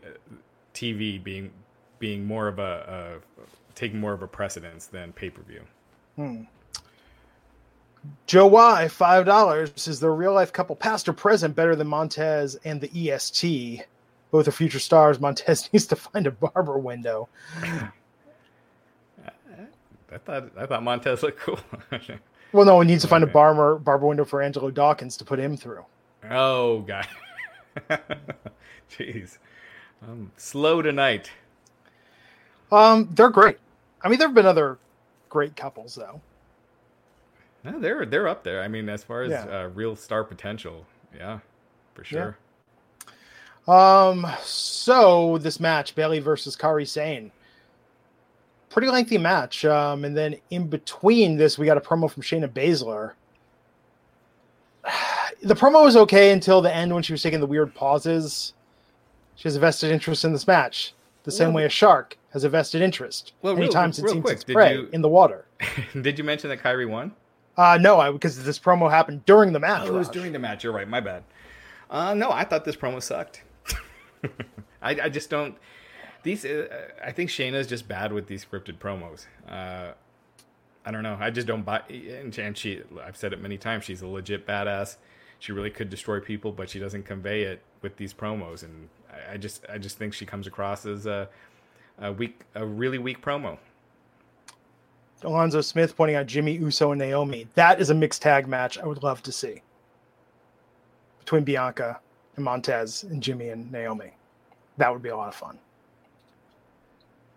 T V being being more of a, a taking more of a precedence than pay-per-view. Hmm. Joe Y, five dollars. Is the real-life couple, past or present, better than Montez and the E S T? Both are future stars. Montez needs to find a barber window. I thought I thought Montez looked cool. Well, no, he needs to find okay. a barber barber window for Angelo Dawkins to put him through. Oh, God. Jeez. I'm slow tonight. Um, they're great. I mean, there have been other great couples, though. No, they're they're up there. I mean, as far as yeah. uh, real star potential, yeah, for sure. Yeah. Um, so this match, Bayley versus Kairi Sane. Pretty lengthy match. Um, and then in between this, we got a promo from Shayna Baszler. The promo was okay until the end when she was taking the weird pauses. She has a vested interest in this match, the same well, way a shark has a vested interest. Well, many real, times it real seems quick, its prey you, in the water. Did you mention that Kairi won? Uh, no, I because this promo happened during the match. Oh, it was during the match. You're right. My bad. Uh, no, I thought this promo sucked. I, I just don't. These, uh, I think Shayna's just bad with these scripted promos. Uh, I don't know. I just don't buy. And she, I've said it many times. She's a legit badass. She really could destroy people, but she doesn't convey it with these promos. And I, I just, I just think she comes across as a, a weak, a really weak promo. Alonzo Smith pointing out Jimmy Uso and Naomi. That is a mixed tag match I would love to see between Bianca and Montez and Jimmy and Naomi. That would be a lot of fun.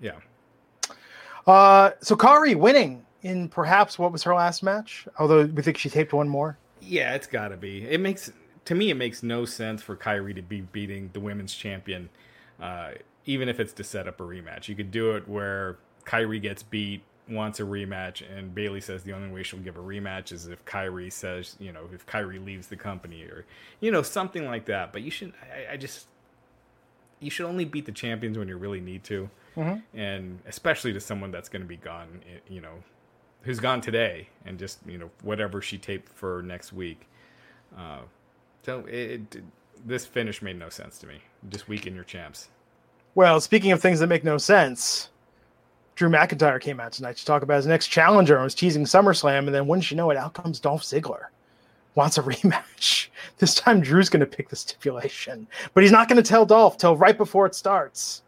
Yeah. Uh, so Kairi winning in perhaps what was her last match, although we think she taped one more. Yeah, it's got to be. It makes to me it makes no sense for Kairi to be beating the women's champion, uh, even if it's to set up a rematch. You could do it where Kairi gets beat, wants a rematch, and Bayley says the only way she'll give a rematch is if Kairi says, you know, if Kairi leaves the company or, you know, something like that. But you should, I, I just, you should only beat the champions when you really need to. Mm-hmm. And especially to someone that's going to be gone, you know, who's gone today, and just, you know, whatever she taped for next week. Uh, so it, it, this finish made no sense to me. Just weaken your champs. Well, speaking of things that make no sense, Drew McIntyre came out tonight to talk about his next challenger and was teasing SummerSlam. And then wouldn't you know it, out comes Dolph Ziggler. Wants a rematch. This time Drew's going to pick the stipulation, but he's not going to tell Dolph till right before it starts.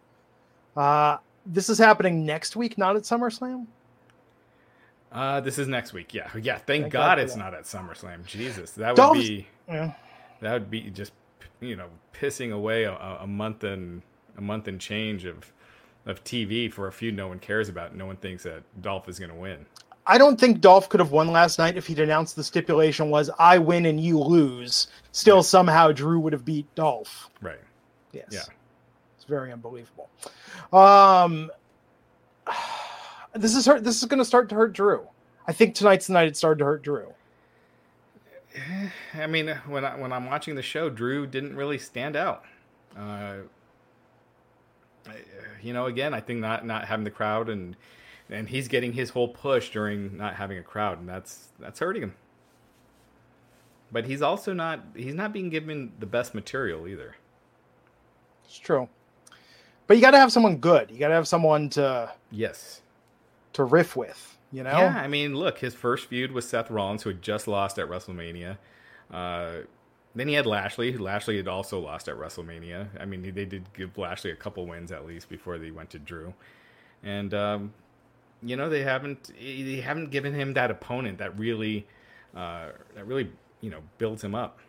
Uh, this is happening next week, not at SummerSlam? Uh, this is next week, yeah. Yeah, thank, thank God, God it's that. not at SummerSlam. Jesus, that would Dolph's, be yeah. that would be just, you know, pissing away a, a month and a month and change of of T V for a feud no one cares about. No one thinks that Dolph is going to win. I don't think Dolph could have won last night if he'd announced the stipulation was I win and you lose. Still, right. Somehow Drew would have beat Dolph. Right. Yes. Yeah. Very unbelievable. Um, this is hurt, this is going to start to hurt Drew. I think tonight's the night it started to hurt Drew. I mean, when I, when I'm watching the show, Drew didn't really stand out. Uh, you know, again, I think not not having the crowd, and and he's getting his whole push during not having a crowd, and that's that's hurting him. But he's also not he's not being given the best material either. It's true. But you got to have someone good. You got to have someone to yes, to riff with, you know? Yeah, I mean, look, his first feud was Seth Rollins, who had just lost at WrestleMania. Uh, then he had Lashley. Lashley had also lost at WrestleMania. I mean, they did give Lashley a couple wins, at least, before they went to Drew. And, um, you know, they haven't they haven't given him that opponent that really, uh, that really, you know, builds him up.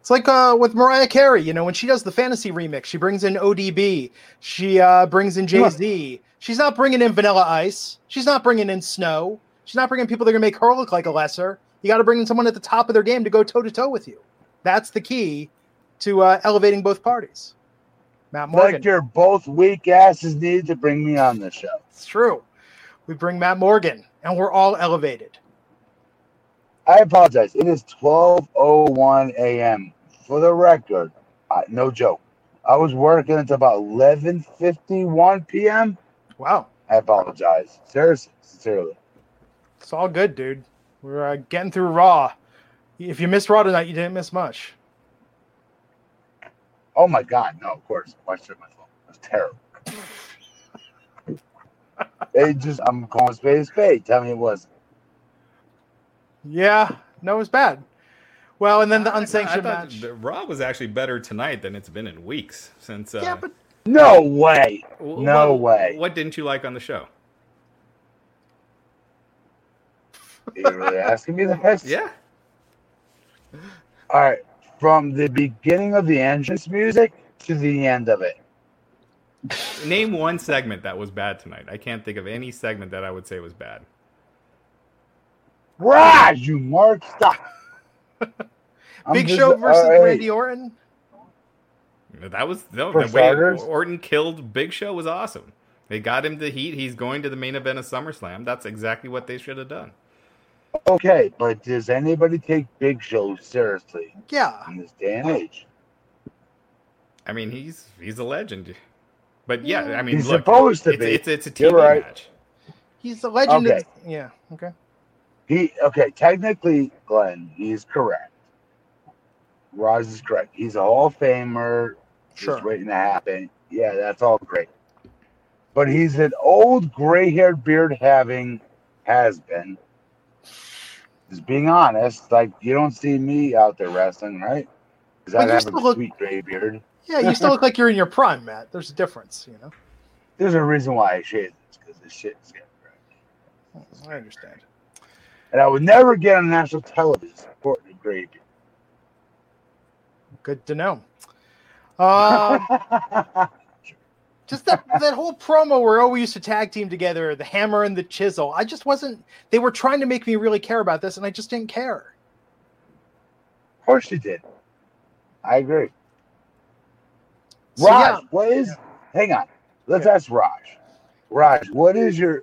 It's like uh, with Mariah Carey, you know, when she does the fantasy remix, she brings in O D B, she uh, brings in Jay-Z. She's not bringing in Vanilla Ice. She's not bringing in Snow. She's not bringing people that are going to make her look like a lesser. You got to bring in someone at the top of their game to go toe-to-toe with you. That's the key to uh, elevating both parties. Matt Morgan. Like you're both weak asses need to bring me on this show. It's true. We bring Matt Morgan, and we're all elevated. I apologize. It is twelve oh one a.m. For the record, I, no joke. I was working until about eleven fifty-one p.m. Wow. I apologize. Seriously. Sincerely. It's all good, dude. We're uh, getting through Raw. If you missed Raw tonight, you didn't miss much. Oh, my God. No, of course. I watched it on my phone. It was terrible. They just, I'm calling spade a spade. Tell me it wasn't. Yeah. No, it was bad. Well, and then the unsanctioned I, I match. Raw was actually better tonight than it's been in weeks since. Uh, yeah, but no way. W- no what, way. What didn't you like on the show? You're really asking me that? Yeah. All right. From the beginning of the entrance music to the end of it. Name one segment that was bad tonight. I can't think of any segment that I would say was bad. Raj, you mark, stop. Big just, Show versus right. Randy Orton. That was no, the starters. Way Orton killed Big Show was awesome. They got him the heat. He's going to the main event of SummerSlam. That's exactly what they should have done. Okay, but does anybody take Big Show seriously? Yeah. In this day and age. I mean, he's he's a legend. But yeah, I mean, he's look, supposed to it's, be. It's, it's, it's a T V right. match. He's a legend. Okay. Yeah, okay. He Okay, technically, Glenn, he's correct. Roz is correct. He's a Hall of Famer. Sure. Just waiting to happen. Yeah, that's all great. But he's an old gray-haired beard having has been. Just being honest, like you don't see me out there wrestling, right? Because I have a look, sweet gray beard. Yeah, you still look like you're in your prime, Matt. There's a difference, you know. There's a reason why I shave this because this shit is getting right. I understand. And I would never get on national television supporting a gray beard. Good to know. Um, just that that whole promo where oh we used to tag team together, the hammer and the chisel. I just wasn't. They were trying to make me really care about this, and I just didn't care. Of course you did. I agree. So, Raj, yeah. what is? Yeah. Hang on. Let's yeah. ask Raj. Raj, what is your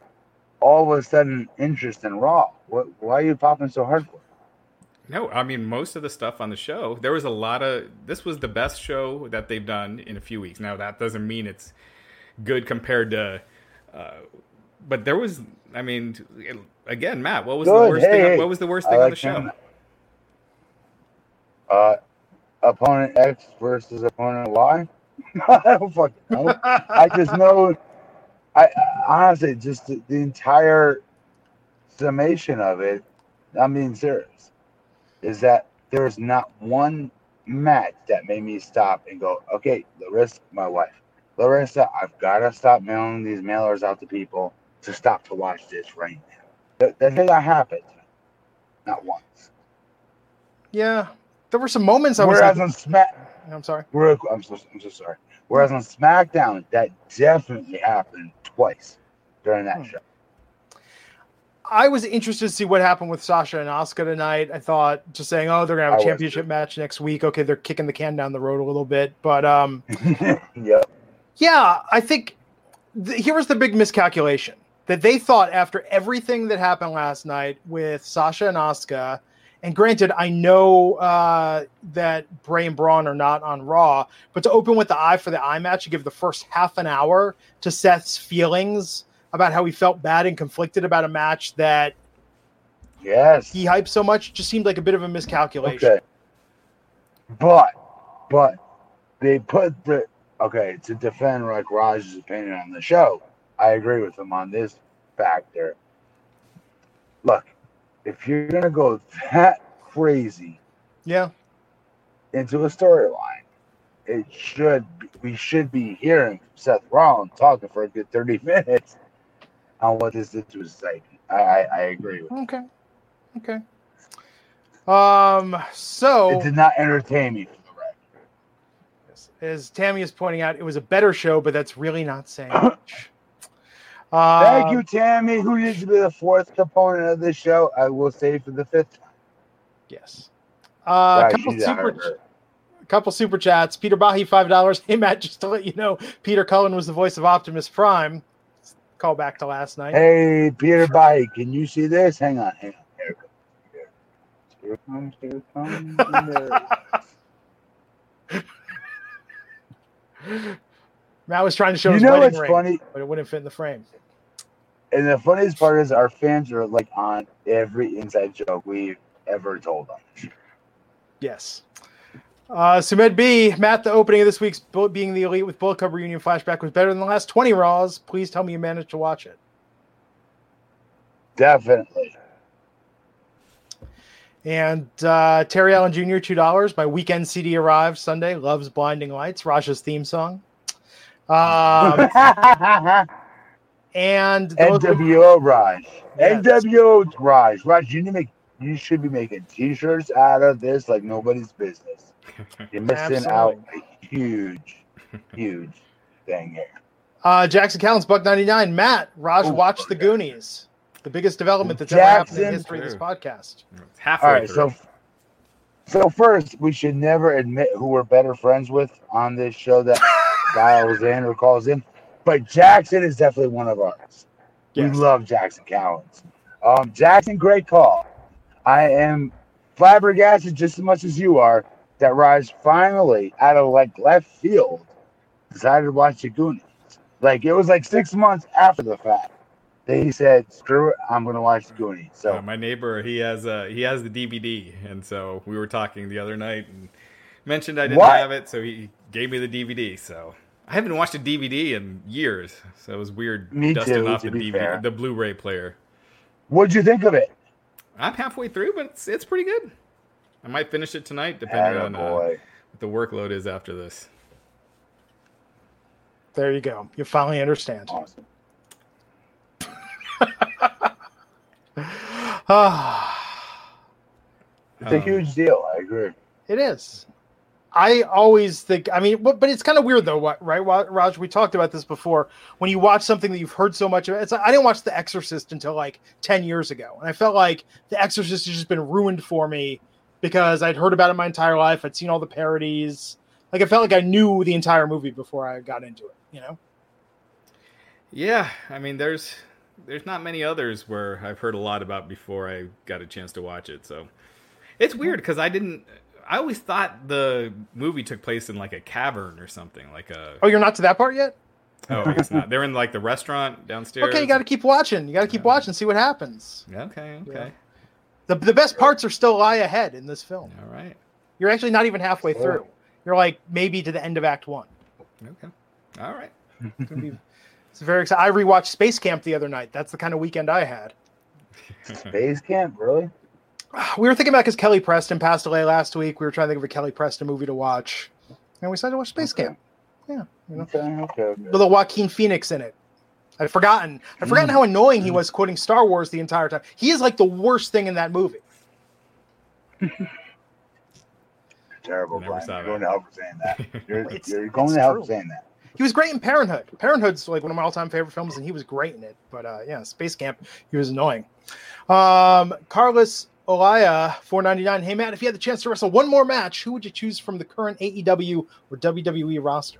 all of a sudden interest in Raw? What? Why are you popping so hard for? No, I mean, most of the stuff on the show, there was a lot of, this was the best show that they've done in a few weeks. Now, that doesn't mean it's good compared to, uh, but there was, I mean, it, again, Matt, what was good. the worst hey, thing, hey. What was the worst thing like on the show? Uh, opponent X versus opponent Y? I don't fucking know. I just know, I honestly, just the, the entire summation of it, I'm being serious. Is that there is not one match that made me stop and go, okay, Larissa, my wife, Larissa, I've got to stop mailing these mailers out to people to stop to watch this right now. That, that did not happen. Not once. Yeah. There were some moments I Whereas was on Smack. I'm sorry. Whereas, I'm, so, I'm so sorry. Whereas on SmackDown, that definitely happened twice during that hmm. show. I was interested to see what happened with Sasha and Asuka tonight. I thought just saying, oh, they're going to have a I championship match next week. Okay, they're kicking the can down the road a little bit. But, um, yeah. yeah, I think th- here was the big miscalculation that they thought after everything that happened last night with Sasha and Asuka, and granted, I know uh, that Bray and Braun are not on Raw, but to open with the eye for the eye match, you give the first half an hour to Seth's feelings about how he felt bad and conflicted about a match that yes, he hyped so much, just seemed like a bit of a miscalculation. Okay. But, but they put the, okay, to defend like Raj's opinion on the show, I agree with him on this factor. Look, if you're going to go that crazy yeah, into a storyline, it should, we should be hearing Seth Rollins talking for a good thirty minutes. On what this did to his site. I, I, I agree with okay. you. Okay. Um, so... It did not entertain me. As Tammy is pointing out, it was a better show, but that's really not saying much. Uh, Thank you, Tammy, who needs to be the fourth component of this show. I will say for the fifth. Yes. Uh, a couple super, couple super chats. Peter Bahi, five dollars. Hey, Matt, just to let you know, Peter Cullen was the voice of Optimus Prime. Call back to last night. Hey, Peter Bahi, can you see this? Hang on. Hang on. Here it goes. Here it comes. Here it comes. Here it comes. Matt was trying to show you his know wedding ring, funny? But it wouldn't fit in the frame. And the funniest part is our fans are like on every inside joke we've ever told them. Yes. Uh, Sumed B, Matt, the opening of this week's Being the Elite with Bullet Club Reunion flashback was better than the last twenty Raws. Please tell me you managed to watch it. Definitely. And uh, Terry Allen Junior, two dollars. My weekend C D arrived Sunday. Loves Blinding Lights, Rasha's theme song. Um, and N W O Raj, yeah, N W O Raj, Raj, you need to make, you should be making T-shirts out of this like nobody's business. You're missing out a huge, huge thing here. Uh, Jackson Callens, Buck ninety nine. Matt, Raj, Ooh, watched okay. The Goonies, the biggest development that's Jackson, ever happened in the history of this podcast. It's halfway All right, through. so so first, we should never admit who we're better friends with on this show that. Dials in or calls in, but Jackson is definitely one of ours. Yes. We love Jackson Cowens. Um, Jackson, great call. I am flabbergasted just as much as you are that Raj finally, out of like left field, decided to watch The Goonies. Like it was like six months after the fact that he said, "Screw it, I'm going to watch The Goonies." So uh, my neighbor, he has a uh, he has the D V D, and so we were talking the other night and mentioned I didn't what? have it, so he gave me the D V D. So. I haven't watched a D V D in years, so it was weird Me dusting too, off the D V D, fair. the Blu-ray player. What'd you think of it? I'm halfway through, but it's, it's pretty good. I might finish it tonight, depending Atta on uh, what the workload is after this. There you go. You finally understand. Awesome. It's a huge deal. I agree. It is. I always think, I mean, but it's kind of weird though, right, Raj? We talked about this before. When you watch something that you've heard so much about, it's like, I didn't watch The Exorcist until like ten years ago. And I felt like The Exorcist has just been ruined for me because I'd heard about it my entire life. I'd seen all the parodies. Like I felt like I knew the entire movie before I got into it, you know? Yeah. I mean, there's, there's not many others where I've heard a lot about before I got a chance to watch it. So it's weird because I didn't, I always thought the movie took place in like a cavern or something like a. Oh, you're not to that part yet? Oh, I guess not. They're in like the restaurant downstairs. Okay, you got to keep watching. You got to keep yeah. watching, see what happens. Okay, okay. Yeah. The the best parts are still lie ahead in this film. All right. You're actually not even halfway oh. through. You're like maybe to the end of Act One. Okay. All right. It's, gonna be, it's very exciting. I rewatched Space Camp the other night. That's the kind of weekend I had. Space Camp, really? We were thinking about because Kelly Preston passed away last week. We were trying to think of a Kelly Preston movie to watch, and we decided to watch Space okay. Camp. Yeah, you know? okay, okay, okay. With a Joaquin Phoenix in it. I'd forgotten. I'd forgotten mm. how annoying he was quoting Star Wars the entire time. He is like the worst thing in that movie. Terrible, Brian. You're going to help for saying that. You're, you're going to help for saying that. He was great in Parenthood. Parenthood's like one of my all-time favorite films, and he was great in it. But uh, yeah, Space Camp, he was annoying. Um, Carlos Olaya, four ninety-nine. Hey, Matt, if you had the chance to wrestle one more match, who would you choose from the current A E W or W W E roster?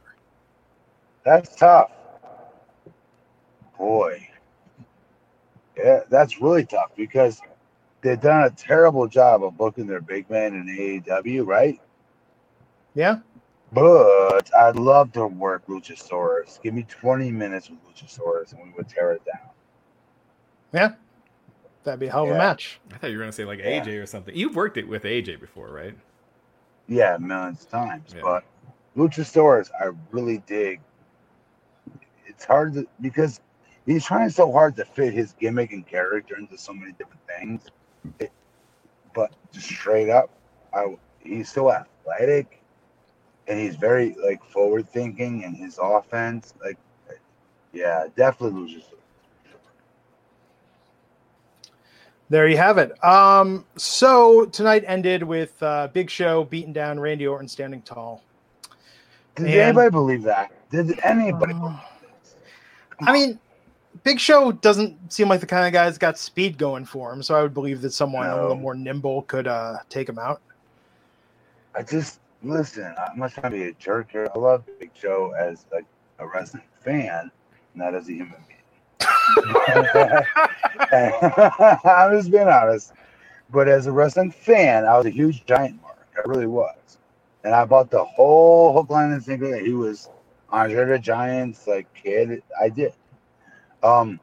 That's tough. Boy. Yeah, that's really tough because they've done a terrible job of booking their big man in A E W, right? Yeah. But I'd love to work Luchasaurus. Give me twenty minutes with Luchasaurus and we would tear it down. Yeah. That'd be a hell of yeah. a match. I thought you were going to say like yeah. A J or something. You've worked it with A J before, right? Yeah, millions of times. Yeah. But Luchasaurus, I really dig. It's hard to, because he's trying so hard to fit his gimmick and character into so many different things. It, but just straight up, I, he's so athletic and he's very like forward thinking in his offense. Like, yeah, definitely Luchasaurus. There you have it. Um, so tonight ended with uh, Big Show beating down Randy Orton, standing tall. Did and, anybody believe that? Did anybody? Uh, believe I mean, Big Show doesn't seem like the kind of guy that's got speed going for him, so I would believe that someone no. a little more nimble could uh, take him out. I just listen. I'm not trying to be a jerk here. I love Big Show as a, a wrestling fan, not as a human being. I'm just being honest. But as a wrestling fan, I was a huge giant mark. I really was. And I bought the whole hook, line, and sinker that he was Andre the Giant's like kid. I did. Um,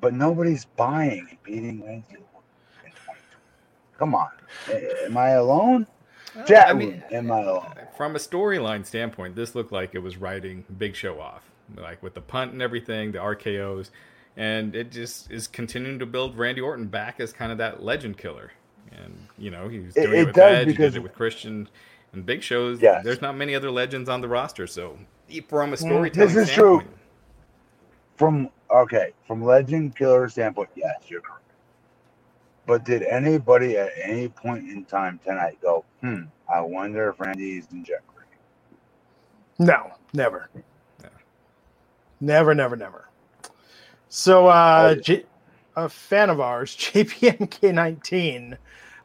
but nobody's buying and beating Randy Orton in twenty twenty. Come on. Am I alone? Well, Jack, I mean, am I alone? From a storyline standpoint, this looked like it was writing Big Show off. Like with the punt and everything, the R K Os, and it just is continuing to build Randy Orton back as kind of that legend killer. And you know, he was doing it, it, it with Edge, he did it with Christian and Big Shows. Yes. There's not many other legends on the roster, so from a storytelling this is standpoint, true. From okay, from legend killer standpoint, yes, you're correct. But did anybody at any point in time tonight go, "Hmm, I wonder if Randy's in jeopardy"? No, never. Never, never, never. So uh, J- a fan of ours, J P M K nineteen.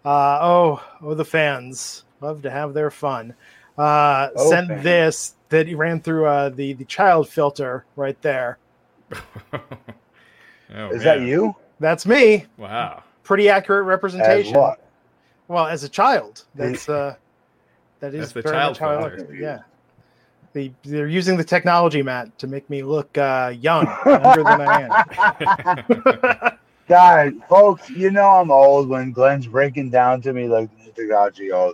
Uh, oh, oh, the fans love to have their fun. Uh, oh, sent man. This that he ran through uh, the, the child filter right there. oh, Is man. that you? That's me. Wow. Pretty accurate representation. As what? Well, as a child. That's uh, that is that's the very child filter. Yeah. They, they're using the technology, Matt, to make me look uh, young, younger than I am. God, folks, you know I'm old when Glenn's breaking down to me like the technology. Oh,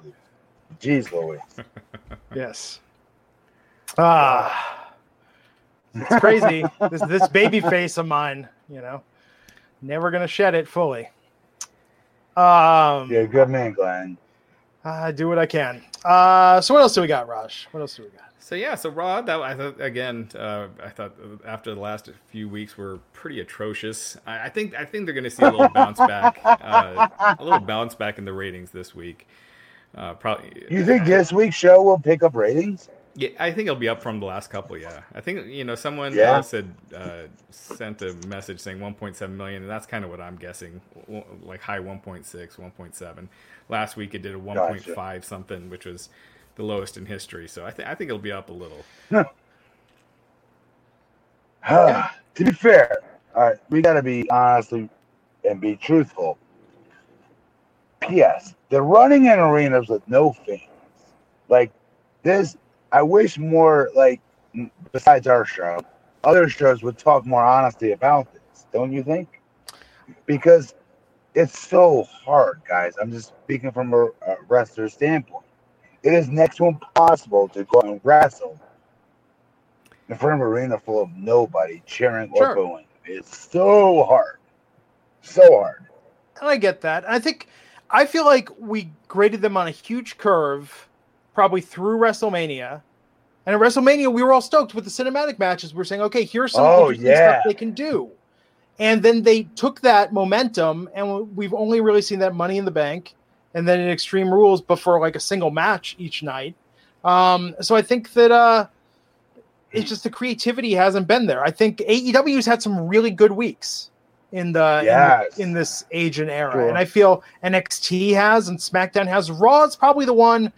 geez, Louis. Yes. Ah, it's crazy. this this baby face of mine, you know, never gonna shed it fully. Um, yeah, good man, Glenn. I uh, do what I can. Uh, so what else do we got, Raj? What else do we got? So yeah, so Raw. That I thought again. Uh, I thought after the last few weeks were pretty atrocious. I, I think I think they're going to see a little bounce back, uh, a little bounce back in the ratings this week. Uh, probably. You think uh, this week's show will pick up ratings? Yeah, I think it'll be up from the last couple. Yeah, I think you know someone yeah. else had uh, sent a message saying one point seven million, and that's kind of what I'm guessing, like high one point six, one point seven. Last week it did a one point five gotcha. something, which was the lowest in history, so I think I think it'll be up a little. Huh. Yeah. To be fair, all right, we got to be honestly and be truthful. P S. They're running in arenas with no fans. Like this, I wish more like besides our show, other shows would talk more honestly about this, don't you think? Because it's so hard, guys. I'm just speaking from a, a wrestler standpoint. It is next to impossible to go and wrestle in front of an arena full of nobody cheering sure. or booing. It's so hard. So hard. I get that. I think, I feel like we graded them on a huge curve probably through WrestleMania. And at WrestleMania, we were all stoked with the cinematic matches. We were saying, okay, here's some oh, interesting yeah. stuff they can do. And then they took that momentum, and we've only really seen that Money in the Bank. And then in Extreme Rules, but for like a single match each night. Um, so I think that uh, it's just the creativity hasn't been there. I think A E W's had some really good weeks in the, yes. in, the in this age and era, sure. and I feel N X T has and SmackDown has. Raw is probably the one.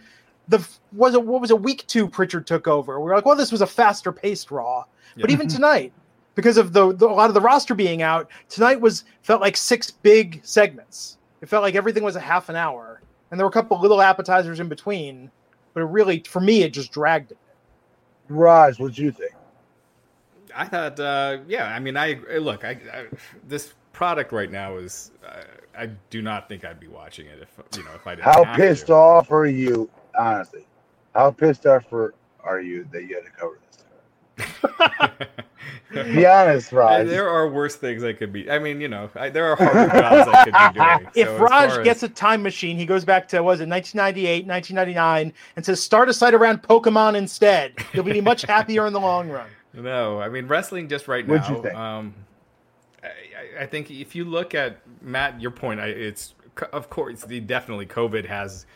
The was it what was a week two Pritchard took over. We were like, well, this was a faster paced Raw, yeah. but even tonight. Because of the, the a lot of the roster being out, tonight was felt like six big segments. It felt like everything was a half an hour, and there were a couple little appetizers in between, but it really, for me, it just dragged it. Raj, what'd you think? I thought, uh, yeah, I mean, I look, I, I this product right now is, uh, I do not think I'd be watching it if you know if I didn't. How have pissed to. off are you, honestly? How pissed off for, are you that you had to cover this? Be honest, Raj. There are worse things I could be. I mean, you know, I, there are harder jobs I could be doing. If so Raj gets as... a time machine, he goes back to, what was it, nineteen ninety-eight, nineteen ninety-nine, and says, start a site around Pokemon instead. You'll be much happier in the long run. No, I mean, wrestling just right now. What'd you think? Um, I, I think if you look at, Matt, your point, I, it's, of course, the, definitely COVID has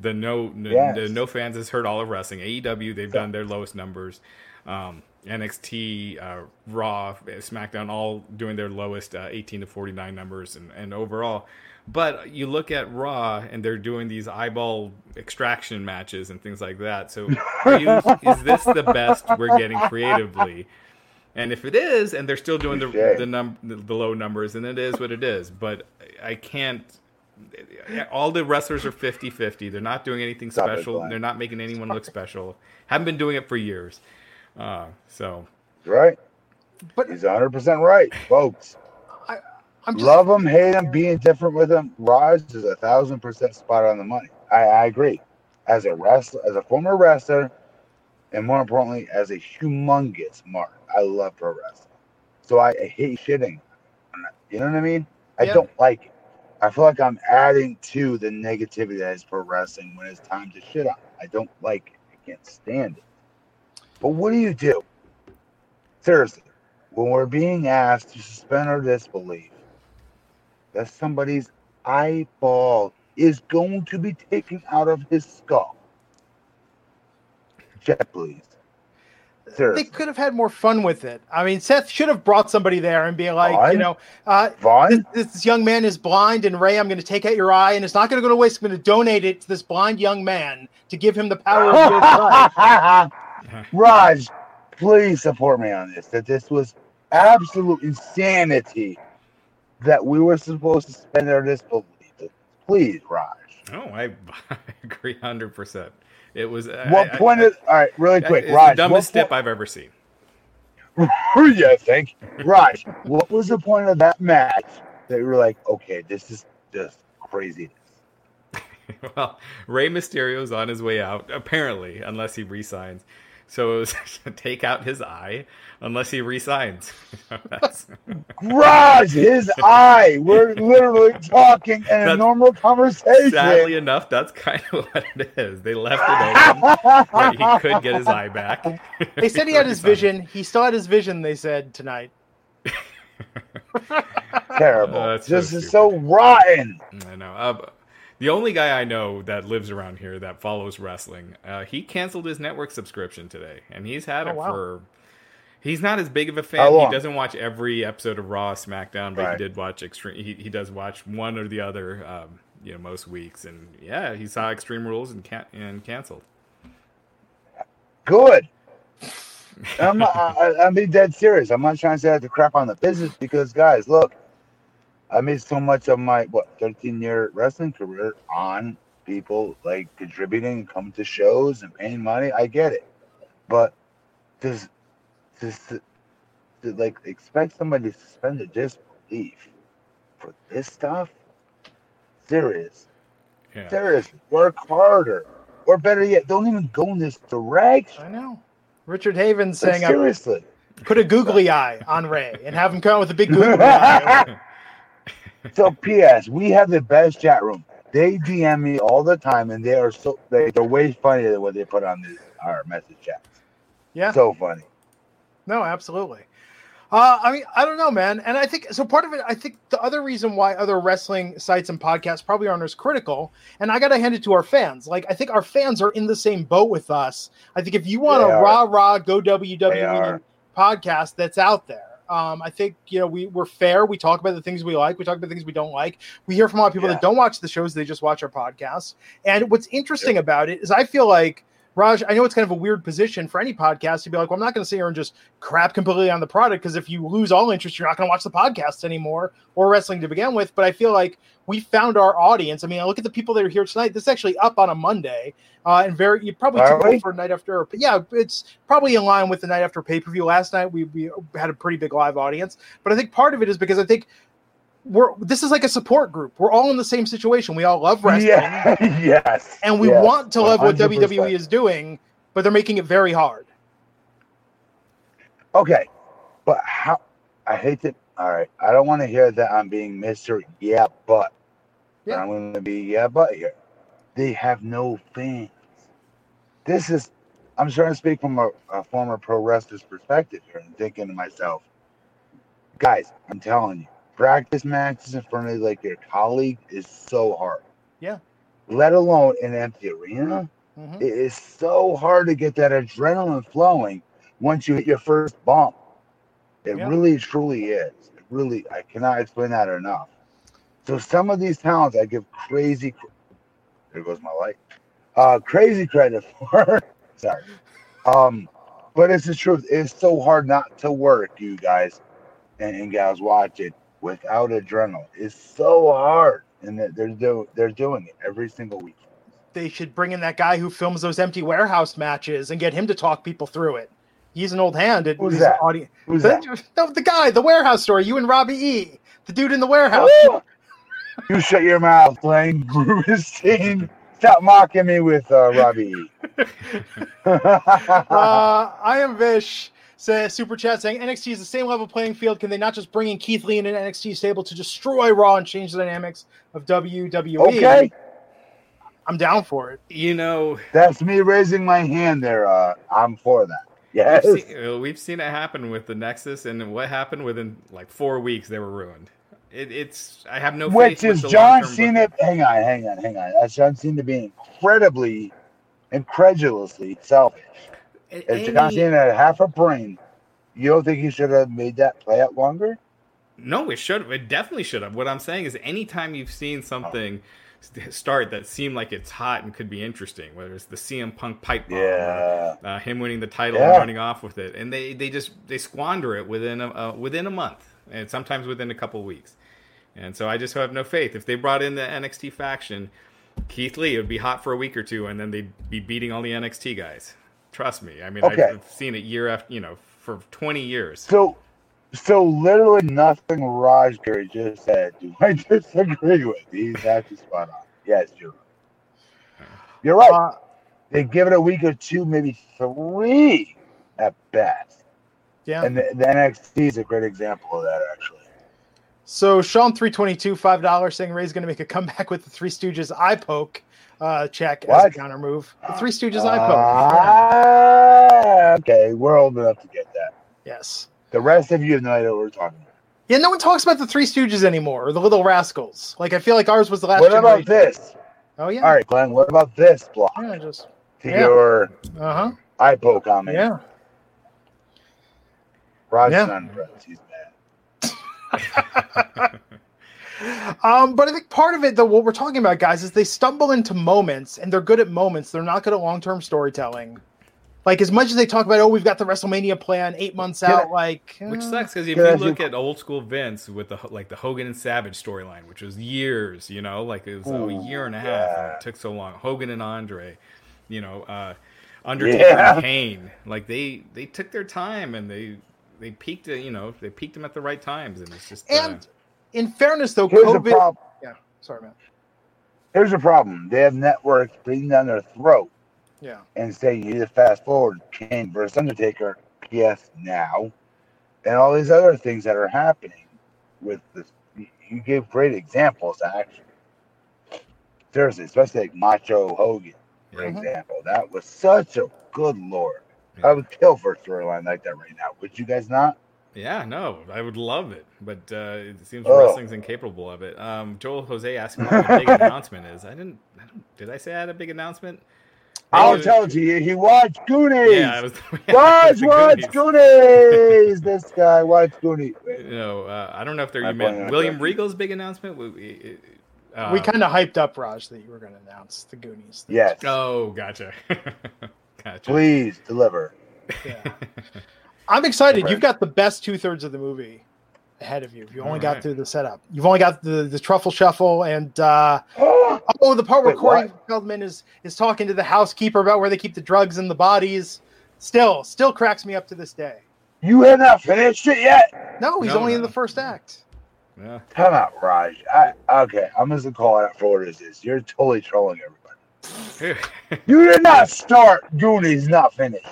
The no yes. the no fans has hurt all of wrestling. A E W, they've yeah. done their lowest numbers. Um, N X T, uh, Raw, SmackDown, all doing their lowest uh, eighteen to forty-nine numbers and, and overall. But you look at Raw, and they're doing these eyeball extraction matches and things like that. So are you, is this the best we're getting creatively? And if it is, and they're still doing the the, num- the low numbers, then it is what it is. But I can't... All the wrestlers are fifty-fifty. They're not doing anything Stop special. They're not making anyone look special. Haven't been doing it for years. Uh, so right, but he's one hundred percent right, folks. I, I'm just, love him, hate him, being different with him. Raj is a thousand percent spot on the money. I, I agree. As a wrestler, as a former wrestler, and more importantly, as a humongous mark, I love pro wrestling. So I, I hate shitting. You know what I mean? I yeah. don't like it. I feel like I'm adding to the negativity that is pro wrestling when it's time to shit on. I don't like it. I can't stand it. But what do you do? Seriously, when we're being asked to suspend our disbelief that somebody's eyeball is going to be taken out of his skull. Jet, please. Seriously. They could have had more fun with it. I mean, Seth should have brought somebody there and be like, Vaughn? you know, uh, this, this young man is blind, and Ray, I'm going to take out your eye, and it's not going to go to waste. I'm going to donate it to this blind young man to give him the power of his life. Raj, please support me on this. That this was absolute insanity that we were supposed to spend our disbelief. Please, Raj. Oh, I, I agree one hundred percent. It was uh, what I, point I, is all right, really quick, it's Raj. The dumbest step I've ever seen. yeah, thank you. Raj, what was the point of that match that you were like, okay, this is just craziness? Well, Rey Mysterio's on his way out, apparently, unless he resigns. So it was take out his eye, unless he resigns. Raj, his eye. We're literally talking in that's, a normal conversation. Sadly enough, that's kind of what it is. They left it open where he could get his eye back. They said he had his vision. He still had his vision, they said, tonight. Terrible. Uh, this so is so rotten. I know. Uh, The only guy I know that lives around here that follows wrestling, uh, he canceled his network subscription today, and he's had oh, it wow. for. He's not as big of a fan. He doesn't watch every episode of Raw, SmackDown, but right. he did watch Extreme. He he does watch one or the other, um, you know, most weeks, and yeah, he saw Extreme Rules and can- and canceled. Good. I'm not, I, I'm being dead serious. I'm not trying to say I have to crap on the business because, guys, look. I made so much of my, what, thirteen-year wrestling career on people, like, contributing, coming to shows and paying money. I get it. But just, just to, to, like, expect somebody to suspend their disbelief for this stuff? Serious. Yeah. Serious. Work harder. Or better yet, don't even go in this direction. I know. Richard Havens like, saying, seriously. Put a googly eye on Ray and have him come out with a big googly eye. So, P S, we have the best chat room. They D M me all the time, and they are so they, they're way funnier than what they put on this, our message chats. Yeah, so funny. No, absolutely. Uh, I mean, I don't know, man. And I think so. Part of it, I think, the other reason why other wrestling sites and podcasts probably aren't as critical, and I gotta hand it to our fans. Like, I think our fans are in the same boat with us. I think if you want they a rah rah go W W E podcast that's out there. Um, I think, you know, we, we're fair. We talk about the things we like. We talk about the things we don't like. We hear from a lot of people yeah. that don't watch the shows. They just watch our podcasts. And what's interesting yeah. about it is I feel like, Raj, I know it's kind of a weird position for any podcast to be like, well, I'm not going to sit here and just crap completely on the product because if you lose all interest, you're not going to watch the podcast anymore or wrestling to begin with. But I feel like we found our audience. I mean, I look at the people that are here tonight. This is actually up on a Monday uh, and very you probably took over night after. But yeah, it's probably in line with the night after pay-per-view. Last night we, we had a pretty big live audience. But I think part of it is because I think We're this is like a support group. We're all in the same situation. We all love wrestling. Yeah. yes. And we yes. want to love one hundred percent. What W W E is doing, but they're making it very hard. Okay. But how I hate that. All right. I don't want to hear that I'm being Mister Yeah, but yeah. I'm going to be yeah, but here. They have no fans. This is I'm trying to speak from a, a former pro wrestler's perspective here and thinking to myself, guys, I'm telling you. Practice matches in front of like your colleague is so hard. Yeah. let alone an empty arena. Mm-hmm. It is so hard to get that adrenaline flowing once you hit your first bump. It yeah. really, truly is. It really, I cannot explain that enough. So some of these talents I give crazy, there goes my light, uh, crazy credit for. Sorry. Um, but it's the truth. It's so hard not to work, you guys and, and gals watch it, without adrenaline. It's so hard. And they're, do- they're doing it every single week. They should bring in that guy who films those empty warehouse matches and get him to talk people through it. He's an old hand. It, Who's that? Audi- Who's the, that? The, the guy, the warehouse story, you and Robbie E. The dude in the warehouse. Ooh. You shut your mouth, Blaine. Bruce. Stop mocking me with uh, Robbie E. uh, I am Vish. Says Super Chat saying, N X T is the same level playing field. Can they not just bring in Keith Lee and an N X T stable to destroy Raw and change the dynamics of W W E? Okay. I'm down for it. You know. That's me raising my hand there. Uh, I'm for that. Yes. We've seen, we've seen it happen with the Nexus, and what happened within like four weeks, they were ruined. It, it's I have no Which faith is with John Cena. Book. Hang on, hang on, hang on. That's John Cena being incredibly, incredulously selfish. If John Cena had half a brain, you don't think he should have made that play out longer? No, it should have. It definitely should have. What I'm saying is anytime you've seen something oh. start that seemed like it's hot and could be interesting, whether it's the C M Punk pipe bomb, yeah. or, uh, him winning the title yeah. and running off with it, and they, they just they squander it within a, uh, within a month, and sometimes within a couple weeks. And so I just have no faith. If they brought in the N X T faction, Keith Lee would be hot for a week or two, and then they'd be beating all the N X T guys. Trust me. I mean, okay. I've seen it year after, you know, for twenty years. So, so literally nothing Raj Giri just said do I disagree with. He's actually spot on. Yes, you're right. You're right. Uh, they give it a week or two, maybe three at best. Yeah. And the, the N X T is a great example of that, actually. So, Sean three twenty-two, five dollars, saying Ray's going to make a comeback with the Three Stooges eye poke. Uh, check what? As a counter move. The Three Stooges uh, eye poke. Ah, okay, we're old enough to get that. Yes. The rest of you have no idea what we're talking about. Yeah, no one talks about the Three Stooges anymore, or the Little Rascals. Like, I feel like ours was the last. What about generation. This? Oh yeah. All right, Glenn. What about this block? Yeah, just to yeah. your uh-huh. eye poke on me. Yeah. Rod's yeah. not impressed. He's mad. Um, but I think part of it, though, what we're talking about, guys, is they stumble into moments, and they're good at moments. They're not good at long-term storytelling. Like, as much as they talk about, oh, we've got the WrestleMania plan eight months out, yeah. like... Uh, which sucks, because if yeah, you look at old-school Vince with, the like, the Hogan and Savage storyline, which was years, you know? Like, it was oh, a year and a half, yeah. and it took so long. Hogan and Andre, you know, uh, Undertaker yeah. and Kane. Like, they, they took their time, and they, they peaked, you know, they peaked them at the right times, and it's just... And- uh, In fairness, though, here's COVID. The prob- yeah, sorry, man. Here's the problem: they have networks breathing down their throat. Yeah. And saying you need to fast forward Kane versus Undertaker, P S now, and all these other things that are happening with this. You gave great examples, actually. Seriously, especially like Macho Hogan, for mm-hmm. example. That was such a good lord. Yeah. I would kill for a storyline like that right now. Would you guys not? Yeah, no, I would love it, but uh, it seems oh. wrestling's incapable of it. Um, Joel Jose asked me what the big announcement is. I didn't, I don't, did I say I had a big announcement? I'll was, tell you, he watched Goonies. Yeah, I was, yeah, watch, watch Goonies. Goonies. This guy watched Goonies. You know, uh, I don't know if they're you meant William Regal's big announcement. We, we, um, we kind of hyped up, Raj, that you were going to announce the Goonies. Thing. Yes. Oh, gotcha. Gotcha. Please deliver. Yeah. I'm excited. Right. You've got the best two thirds of the movie ahead of you. You only All got right. through the setup. You've only got the, the truffle shuffle and uh, oh, oh, the part where Corey Feldman is is talking to the housekeeper about where they keep the drugs and the bodies. Still, still cracks me up to this day. You have not finished it yet. No, he's no, only no. in the first act. Yeah. Come out, Raj. I, okay, I'm just gonna call out for what it is. You're totally trolling everybody. You did not start. Goonies not finished.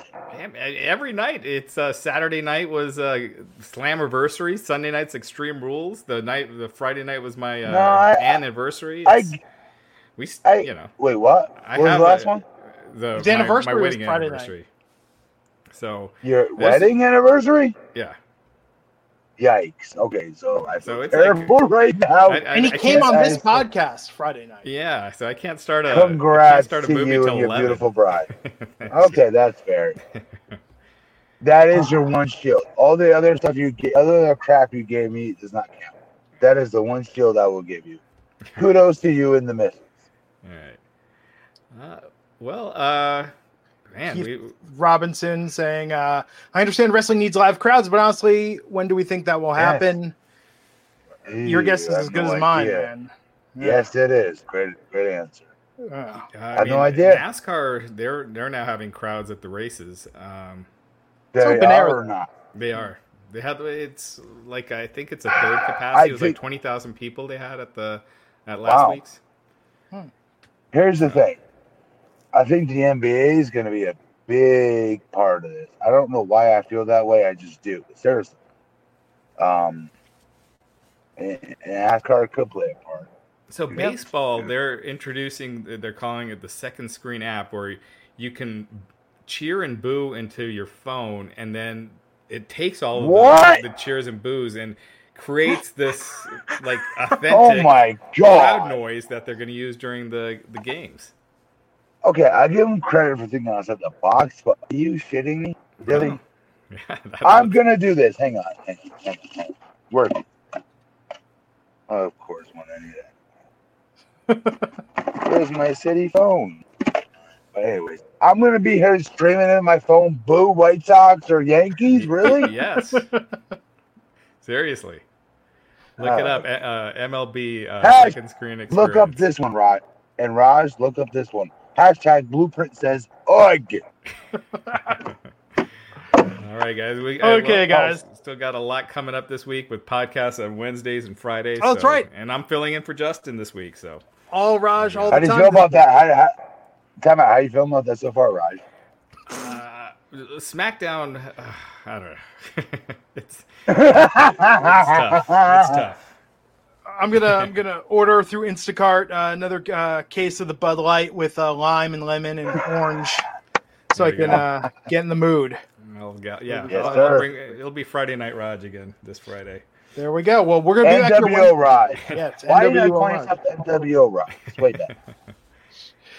Every night, it's uh, Saturday night was uh, Slammiversary. Sunday night's Extreme Rules. The night, the Friday night was my uh, no, I, anniversary. I, we, I, you know, wait, what? What I was have the last a, one? The, the my, anniversary my wedding was Friday anniversary. Night. So your wedding anniversary? Yeah. Yikes. Okay, so I feel so terrible like, right now. I, I, and he I came on this podcast Friday night. Yeah, so I can't start a Congrats start a to movie you and your eleven. Beautiful bride. Okay, that's fair. That is your one shield. All the other stuff you get, other than the crap you gave me, does not count. That is the one shield I will give you. Kudos to you in the missus. All right. Uh, well, uh... Man, Keith we, Robinson saying, uh, I understand wrestling needs live crowds, but honestly, when do we think that will happen? Yes. Your guess is as good no as mine, idea. man. Yeah. Yes, it is. Great, great answer. Uh, I, I have mean, no idea. NASCAR, they're they're now having crowds at the races. Um, they it's open are air. Or not. They are. They have. It's like I think it's a third capacity. It was think, like twenty thousand people they had at the at last wow. week's. Hmm. Here's the uh, thing. I think the N B A is going to be a big part of this. I don't know why I feel that way. I just do. Seriously. Um, and NASCAR could play a part. So yeah. Baseball, they're introducing, they're calling it the second screen app where you can cheer and boo into your phone, and then it takes all of what? The, the cheers and boos and creates this like authentic oh my God. crowd noise that they're going to use during the, the games. Okay, I give him credit for thinking outside the box, but are you shitting me? Really? Yeah, I'm was... going to do this. Hang on. Hang on, hang on, hang on. Work. Oh, of course, when I need that. Where's my city phone? But anyways, I'm going to be here streaming in my phone, boo, White Sox or Yankees? Really? Yes. Seriously. Look uh, it up. Uh, M L B uh, hey, second screen experience. Look up this one, Rod. And Raj, look up this one. Hashtag Blueprint says, "Oig." All right, guys. We, okay, I, well, guys. Still got a lot coming up this week with podcasts on Wednesdays and Fridays. Oh, so, that's right. And I'm filling in for Justin this week. So all Raj, all how the time. How do you feel about that? How, how, tell me how you feel about that so far, Raj. Uh, SmackDown. Uh, I don't know. it's, it's tough. It's tough. I'm gonna I'm gonna order through Instacart uh, another uh, case of the Bud Light with uh, lime and lemon and orange, so there I can uh, get in the mood. I'll go, yeah, yes, I'll, I'll bring, it'll be Friday Night Raj again this Friday. There we go. Well, we're gonna be back here. Raj. Yeah, why are you calling yourself N W O Raj? Wait, that.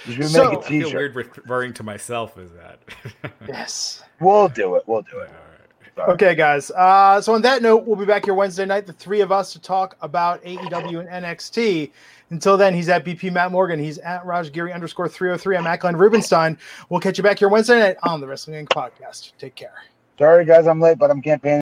You make so, a t-shirt. I feel weird referring to myself as that. Yes, we'll do it. We'll do it. Sorry. Okay, guys. Uh, so on that note, we'll be back here Wednesday night, the three of us, to talk about A E W and N X T. Until then, he's at B P Matt Morgan. He's at RajGiri underscore three oh three. I'm at Glenn Rubenstein. We'll catch you back here Wednesday night on the Wrestling Incorporated podcast. Take care. Sorry, guys. I'm late, but I'm campaigning.